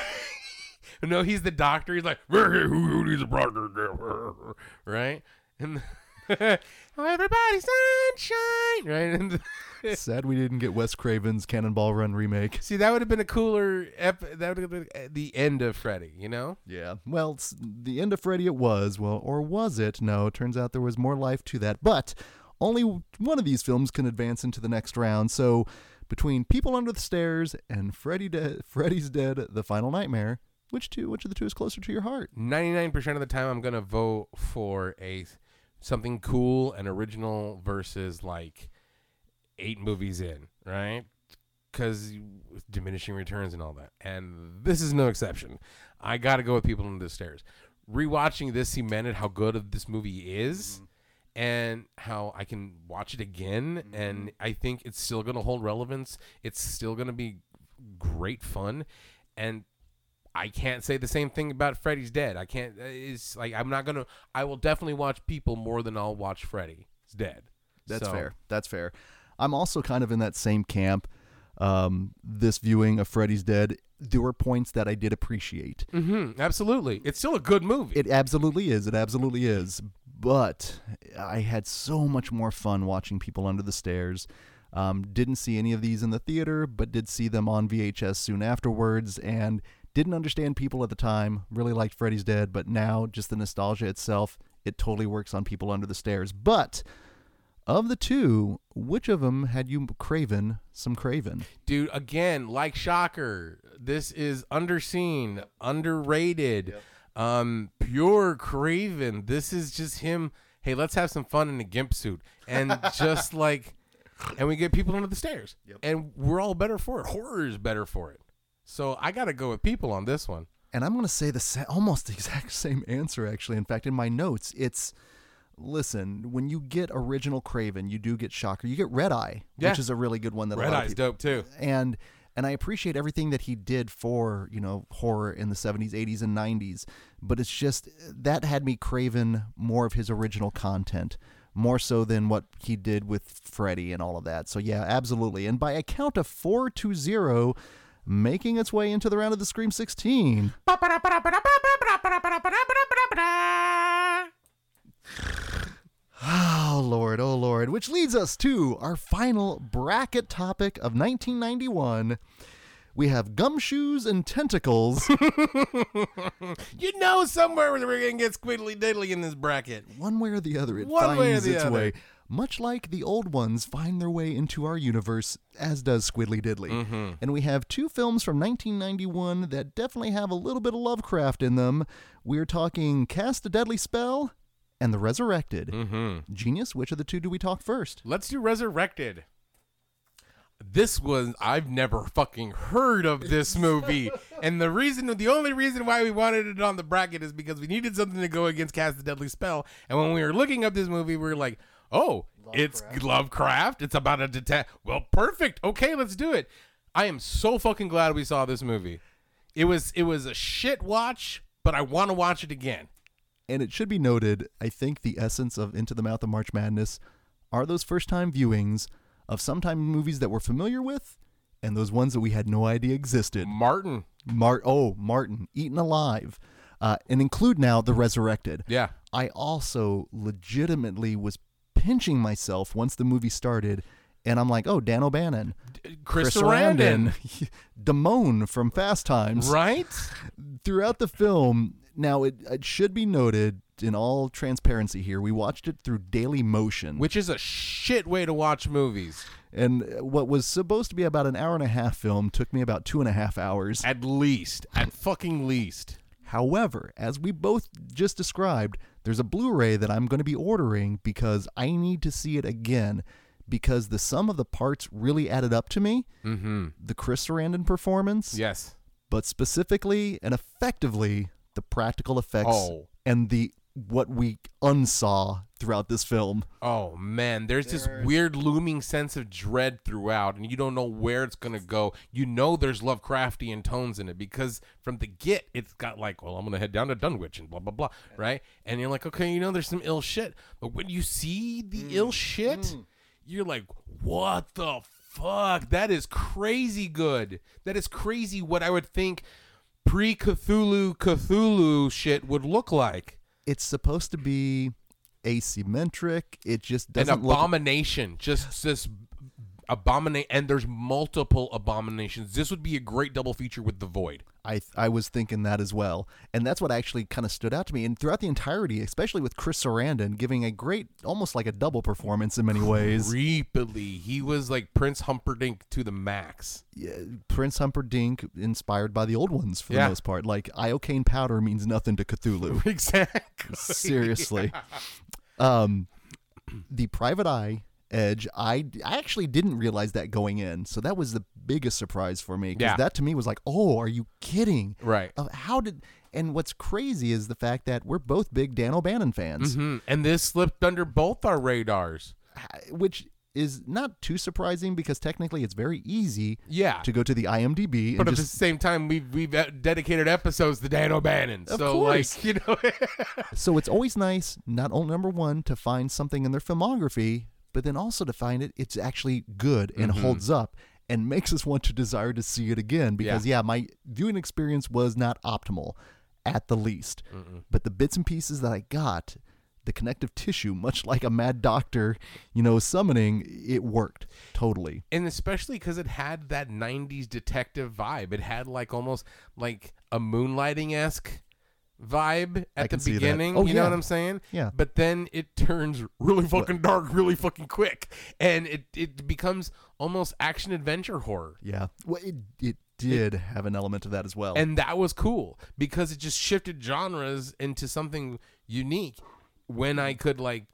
No, he's the doctor. He's like, who needs a doctor? Right? And oh, everybody, sunshine! Right? And sad we didn't get Wes Craven's Cannonball Run remake. See, that would have been a cooler... that would have been the end of Freddy, you know? Yeah. Well, the end of Freddy it was. Well, or was it? No, it turns out there was more life to that. But only one of these films can advance into the next round. So between People Under the Stairs and Freddy's Dead, The Final Nightmare, which of the two is closer to your heart? 99% of the time, I'm going to vote for something cool and original versus like 8 movies in, right? Because diminishing returns and all that. And this is no exception. I got to go with People Under the Stairs. Rewatching this cemented how good of this movie is and how I can watch it again. And I think it's still going to hold relevance. It's still going to be great fun. And I can't say the same thing about Freddy's Dead. I can't. It's like I will definitely watch People more than I'll watch Freddy's Dead. That's fair. That's fair. I'm also kind of in that same camp. This viewing of Freddy's Dead, there were points that I did appreciate. Mm-hmm, absolutely, it's still a good movie. It absolutely is. It absolutely is. But I had so much more fun watching People Under the Stairs. Didn't see any of these in the theater, but did see them on VHS soon afterwards, and didn't understand People at the time, really liked Freddy's Dead, but now just the nostalgia itself, it totally works on People Under the Stairs. But of the two, which of them had you craving? Dude, again, like Shocker, this is underseen, underrated, pure Craven. This is just him, hey, let's have some fun in a gimp suit. And just like, and we get People Under the Stairs. Yep. And we're all better for it. Horror is better for it. So I got to go with People on this one. And I'm going to say almost the exact same answer, actually. In fact, in my notes, it's, listen, when you get original Craven, you do get Shocker. You get Red Eye, which is a really good one. Red Eye's dope, too. And I appreciate everything that he did for, horror in the 70s, 80s, and 90s. But it's just that had me craving more of his original content, more so than what he did with Freddy and all of that. So, yeah, absolutely. And by a count of 4-0... making its way into the round of the Scream 16. Oh, Lord. Which leads us to our final bracket topic of 1991. We have Gumshoes and Tentacles. Somewhere we're going to get squiddly diddly in this bracket. One way or the other, it finds its way. Much like the old ones find their way into our universe, as does Squiddly Diddly. Mm-hmm. And we have 2 films from 1991 that definitely have a little bit of Lovecraft in them. We're talking Cast a Deadly Spell and The Resurrected. Mm-hmm. Genius, which of the two do we talk first? Let's do Resurrected. This was, I've never fucking heard of this movie. And the only reason why we wanted it on the bracket is because we needed something to go against Cast a Deadly Spell. And when we were looking up this movie, we were like, oh, Lovecraft. It's Lovecraft. It's about a detective. Well, perfect. Okay, let's do it. I am so fucking glad we saw this movie. It was a shit watch, but I want to watch it again. And it should be noted, I think the essence of Into the Mouth of March Madness are those first-time viewings of sometime movies that we're familiar with and those ones that we had no idea existed. Martin. Eaten Alive. And include now The Resurrected. Yeah. I also legitimately was pinching myself once the movie started, and I'm like, oh, Dan O'Bannon. Chris Sarandon. Damone from Fast Times. Right? Throughout the film... Now, it should be noted, in all transparency here, we watched it through Daily Motion. Which is a shit way to watch movies. And what was supposed to be about an hour-and-a-half film took me about 2.5 hours. At least. At fucking least. However, as we both just described, there's a Blu-ray that I'm going to be ordering because I need to see it again. Because the sum of the parts really added up to me. Mm-hmm. The Chris Sarandon performance. Yes. But specifically and effectively... the practical effects and the what we unsaw throughout this film. Oh, man. There's this weird looming sense of dread throughout, and you don't know where it's going to go. You know there's Lovecraftian tones in it because from the get, it's got like, well, I'm going to head down to Dunwich and blah, blah, blah, right? And you're like, okay, you know there's some ill shit. But when you see the ill shit, you're like, what the fuck? That is crazy good. That is crazy what I would think... Pre-Cthulhu shit would look like. It's supposed to be asymmetric. It just doesn't look... An abomination. Just this abomination. And there's multiple abominations. This would be a great double feature with The Void. I was thinking that as well. And that's what actually kind of stood out to me. And throughout the entirety, especially with Chris Sarandon, giving a great, almost like a double performance in many ways. Creepily. He was like Prince Humperdinck to the max. Yeah, Prince Humperdinck inspired by the old ones for the most part. Like, iocane powder means nothing to Cthulhu. Exactly. Seriously. Yeah. The private eye edge, I actually didn't realize that going in, so that was the biggest surprise for me, because that to me was like, oh, are you kidding? Right. And what's crazy is the fact that we're both big Dan O'Bannon fans. Mm-hmm. And this slipped under both our radars. Which is not too surprising, because technically it's very easy to go to the IMDb. But at the same time, we've dedicated episodes to Dan O'Bannon. Of course. Like, you know. So it's always nice, not only number one, to find something in their filmography, but then also to find it's actually good and holds up and makes us want to desire to see it again. Because, my viewing experience was not optimal at the least. Mm-mm. But the bits and pieces that I got, the connective tissue, much like a mad doctor, summoning, it worked totally. And especially because it had that 90s detective vibe. It had like almost like a Moonlighting-esque vibe at the beginning, know what I'm saying? Yeah. But then it turns really fucking dark really fucking quick, and it becomes almost action adventure horror. Yeah. Well, it did have an element of that as well. And that was cool because it just shifted genres into something unique when I could like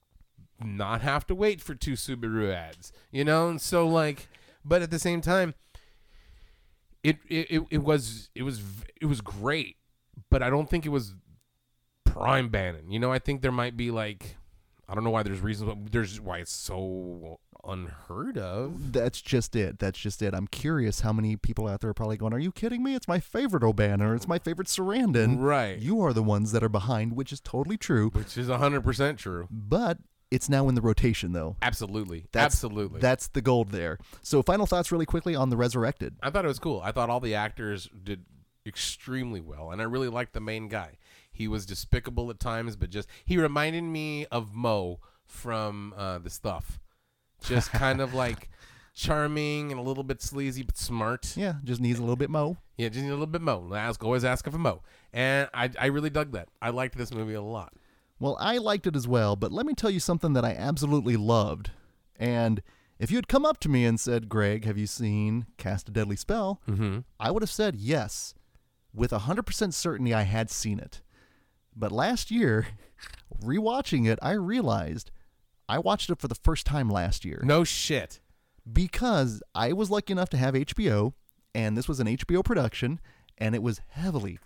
not have to wait for 2 Subaru ads, And so like, but at the same time it was great. But I don't think it was prime Bannon. I think there might be like, I don't know why there's reasons, but there's why it's so unheard of. That's just it. I'm curious how many people out there are probably going, are you kidding me? It's my favorite O'Bannon, or it's my favorite Sarandon. Right. You are the ones that are behind, which is totally true. Which is 100% true. But it's now in the rotation, though. Absolutely. That's the gold there. So final thoughts really quickly on The Resurrected. I thought it was cool. I thought all the actors did extremely well, and I really liked the main guy. He was despicable at times, but he reminded me of Mo from The Stuff. Just kind of like charming and a little bit sleazy, but smart. Yeah, just needs a little bit Mo. Yeah, just needs a little bit Mo. Always asking for Mo. And I really dug that. I liked this movie a lot. Well, I liked it as well, but let me tell you something that I absolutely loved. And if you had come up to me and said, Greg, have you seen Cast a Deadly Spell? Mm-hmm. I would have said yes. With 100% certainty, I had seen it. But last year, rewatching it, I realized I watched it for the first time last year. No shit. Because I was lucky enough to have HBO, and this was an HBO production, and it was heavily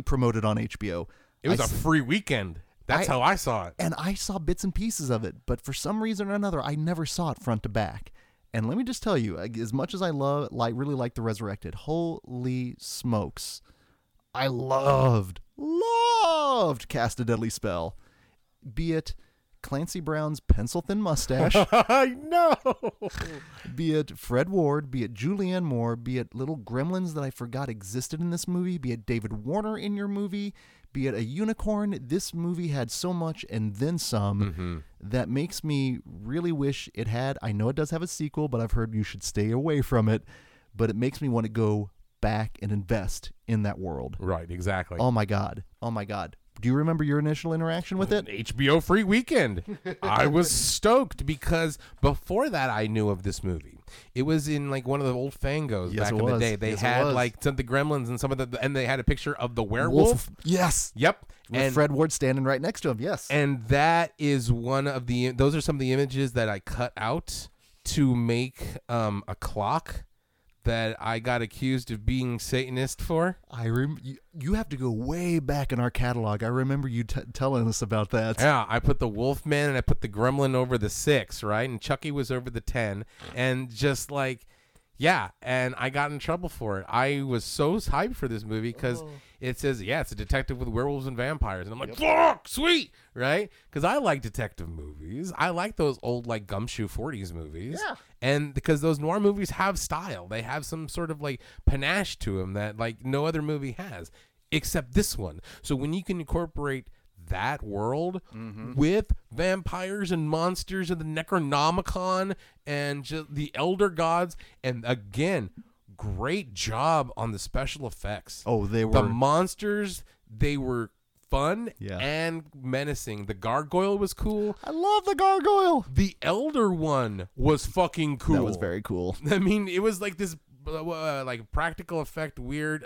promoted on HBO. It was a free weekend. That's how I saw it. And I saw bits and pieces of it, but for some reason or another, I never saw it front to back. And let me just tell you, as much as I really like The Resurrected, holy smokes, I loved Cast a Deadly Spell. Be it Clancy Brown's pencil-thin mustache. I know! Be it Fred Ward, be it Julianne Moore, be it little gremlins that I forgot existed in this movie, be it David Warner in your movie, be it a unicorn. This movie had so much and then some that makes me really wish it had. I know it does have a sequel, but I've heard you should stay away from it. But it makes me want to go back and invest in that world. Right, exactly. Oh, my God. Oh, my God. Do you remember your initial interaction with it? HBO free weekend. I was stoked because before that I knew of this movie. It was in like one of the old Fangos back in the day. They had like some of the gremlins and some of the, and they had a picture of the werewolf. Yes. Yep. With Fred Ward standing right next to him. Yes. And that is one of the, those are some of the images that I cut out to make a clock that I got accused of being Satanist for. You have to go way back in our catalog. I remember you telling us about that. Yeah, I put the Wolfman and I put the Gremlin over the 6, right? And Chucky was over the 10. And just like, yeah, and I got in trouble for it. I was so hyped for this movie because it says, yeah, it's a detective with werewolves and vampires. And I'm like, fuck, sweet, right? Because I like detective movies. I like those old, like, gumshoe 40s movies. Yeah. And because those noir movies have style. They have some sort of, like, panache to them that, like, no other movie has except this one. So when you can incorporate that world with vampires and monsters and the Necronomicon and just the Elder Gods, and again, great job on the special effects. Oh, they were the monsters. They were fun and menacing. The gargoyle was cool. I love the gargoyle. The elder one was fucking cool. That was very cool. I mean, it was like this, like practical effect, weird.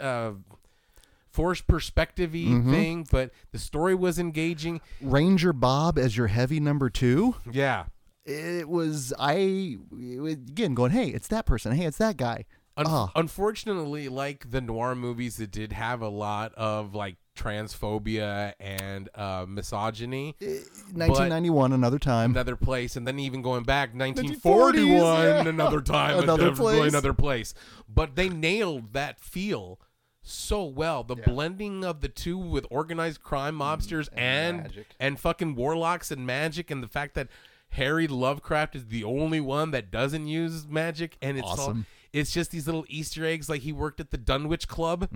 Forced perspective-y thing, but the story was engaging. Ranger Bob as your heavy number 2. Yeah. It was, again, going, hey, it's that person. Hey, it's that guy. Unfortunately, like the noir movies that did have a lot of, like, transphobia and misogyny. 1991, another time. Another place. And then even going back, 1941, another time. Another place. But they nailed that feel so well. The blending of the two with organized crime mobsters and fucking warlocks and magic, and the fact that Harry Lovecraft is the only one that doesn't use magic, and it's awesome. It's just these little Easter eggs, like he worked at the Dunwich Club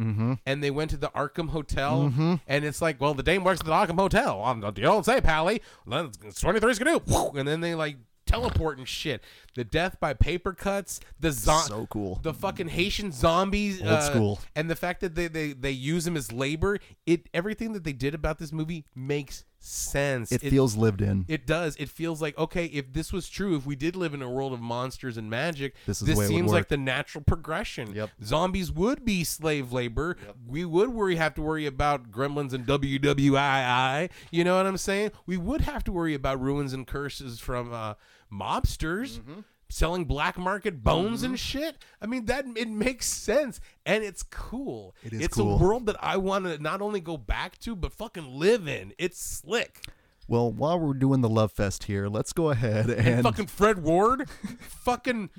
and they went to the Arkham Hotel and it's like, well, the dame works at the Arkham Hotel. You don't say, Pally. 23's gonna do, and then they like teleport and shit. The death by paper cuts, so cool. The fucking Haitian zombies, old school, and the fact that they use him as labor. Everything that they did about this movie makes sense. It feels lived in. It does. It feels like, okay, if this was true, if we did live in a world of monsters and magic, this seems like the natural progression. Yep. Zombies would be slave labor. Yep. We would have to worry about gremlins and WWII. You know what I'm saying? We would have to worry about ruins and curses from mobsters selling black market bones and shit. I mean, that it makes sense, and it's cool. It's cool. It's a world that I want to not only go back to, but fucking live in. It's slick. Well, while we're doing the love fest here, let's go ahead and fucking Fred Ward, fucking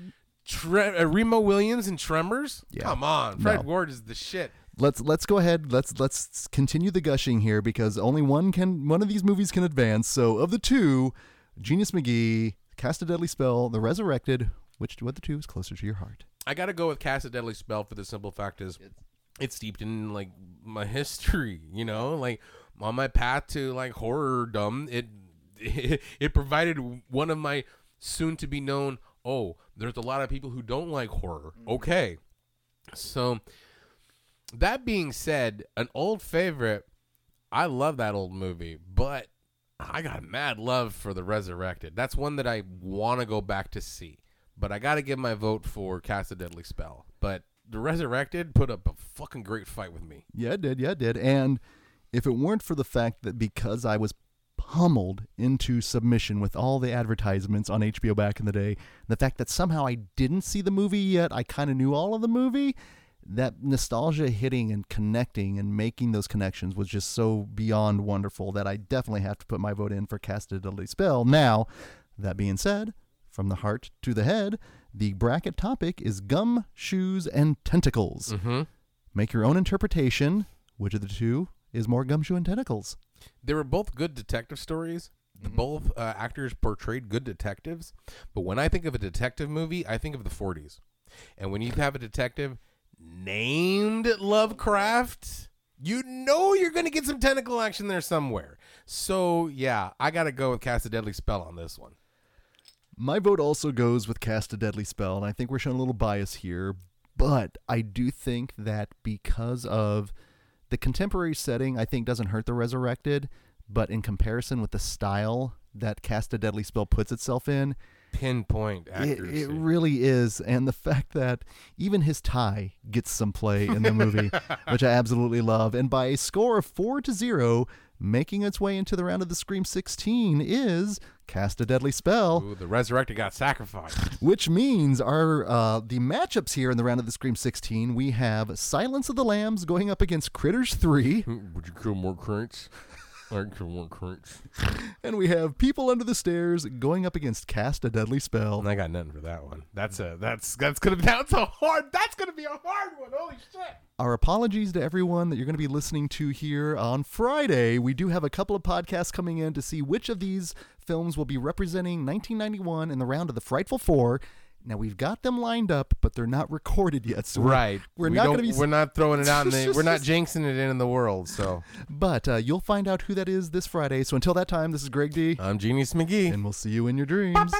Remo Williams in Tremors. Yeah. Come on, Fred Ward is the shit. Let's go ahead. Let's continue the gushing here, because only one of these movies can advance. So of the two, Genius McGee, Cast a Deadly Spell, The Resurrected, which of the two is closer to your heart? I got to go with Cast a Deadly Spell for the simple fact is it's steeped in, like, my history, you know? Like, on my path to, like, horror-dom, it provided one of my soon-to-be-known, there's a lot of people who don't like horror. Okay. So, that being said, an old favorite, I love that old movie, but I got mad love for The Resurrected. That's one that I want to go back to see. But I got to give my vote for Cast a Deadly Spell. But The Resurrected put up a fucking great fight with me. Yeah, it did. And if it weren't for the fact that because I was pummeled into submission with all the advertisements on HBO back in the day, the fact that somehow I didn't see the movie yet, I kind of knew all of the movie, that nostalgia hitting and connecting and making those connections was just so beyond wonderful that I definitely have to put my vote in for Cast a Deadly Spell. Now, that being said, from the heart to the head, the bracket topic is gum, shoes, and tentacles. Mm-hmm. Make your own interpretation. Which of the two is more gumshoe and tentacles? They were both good detective stories. Mm-hmm. Both actors portrayed good detectives. But when I think of a detective movie, I think of the 40s. And when you have a detective named Lovecraft, you know you're going to get some tentacle action there somewhere. So, yeah, I got to go with Cast a Deadly Spell on this one. My vote also goes with Cast a Deadly Spell, and I think we're showing a little bias here. But I do think that because of the contemporary setting, I think doesn't hurt the Resurrected, but in comparison with the style that Cast a Deadly Spell puts itself in, pinpoint accuracy. It really is. And the fact that even his tie gets some play in the movie, which I absolutely love. And by a score of 4-0, making its way into the round of the Scream 16 is Cast a Deadly Spell. Ooh, the Resurrected got sacrificed. Which means our the matchups here in the round of the Scream 16, we have Silence of the Lambs going up against Critters 3. Would you kill more cranks? I'd kill more cranks. And we have People Under the Stairs going up against Cast a Deadly Spell. And I got nothing for that one. That's gonna be a hard one. Holy shit. Our apologies to everyone that you're going to be listening to here on Friday. We do have a couple of podcasts coming in to see which of these films will be representing 1991 in the round of the Frightful Four. Now, we've got them lined up, but they're not recorded yet. So right. We're not throwing it out. We're not jinxing it in the world. So, but you'll find out who that is this Friday. So until that time, this is Greg D. I'm Genius McGee. And we'll see you in your dreams.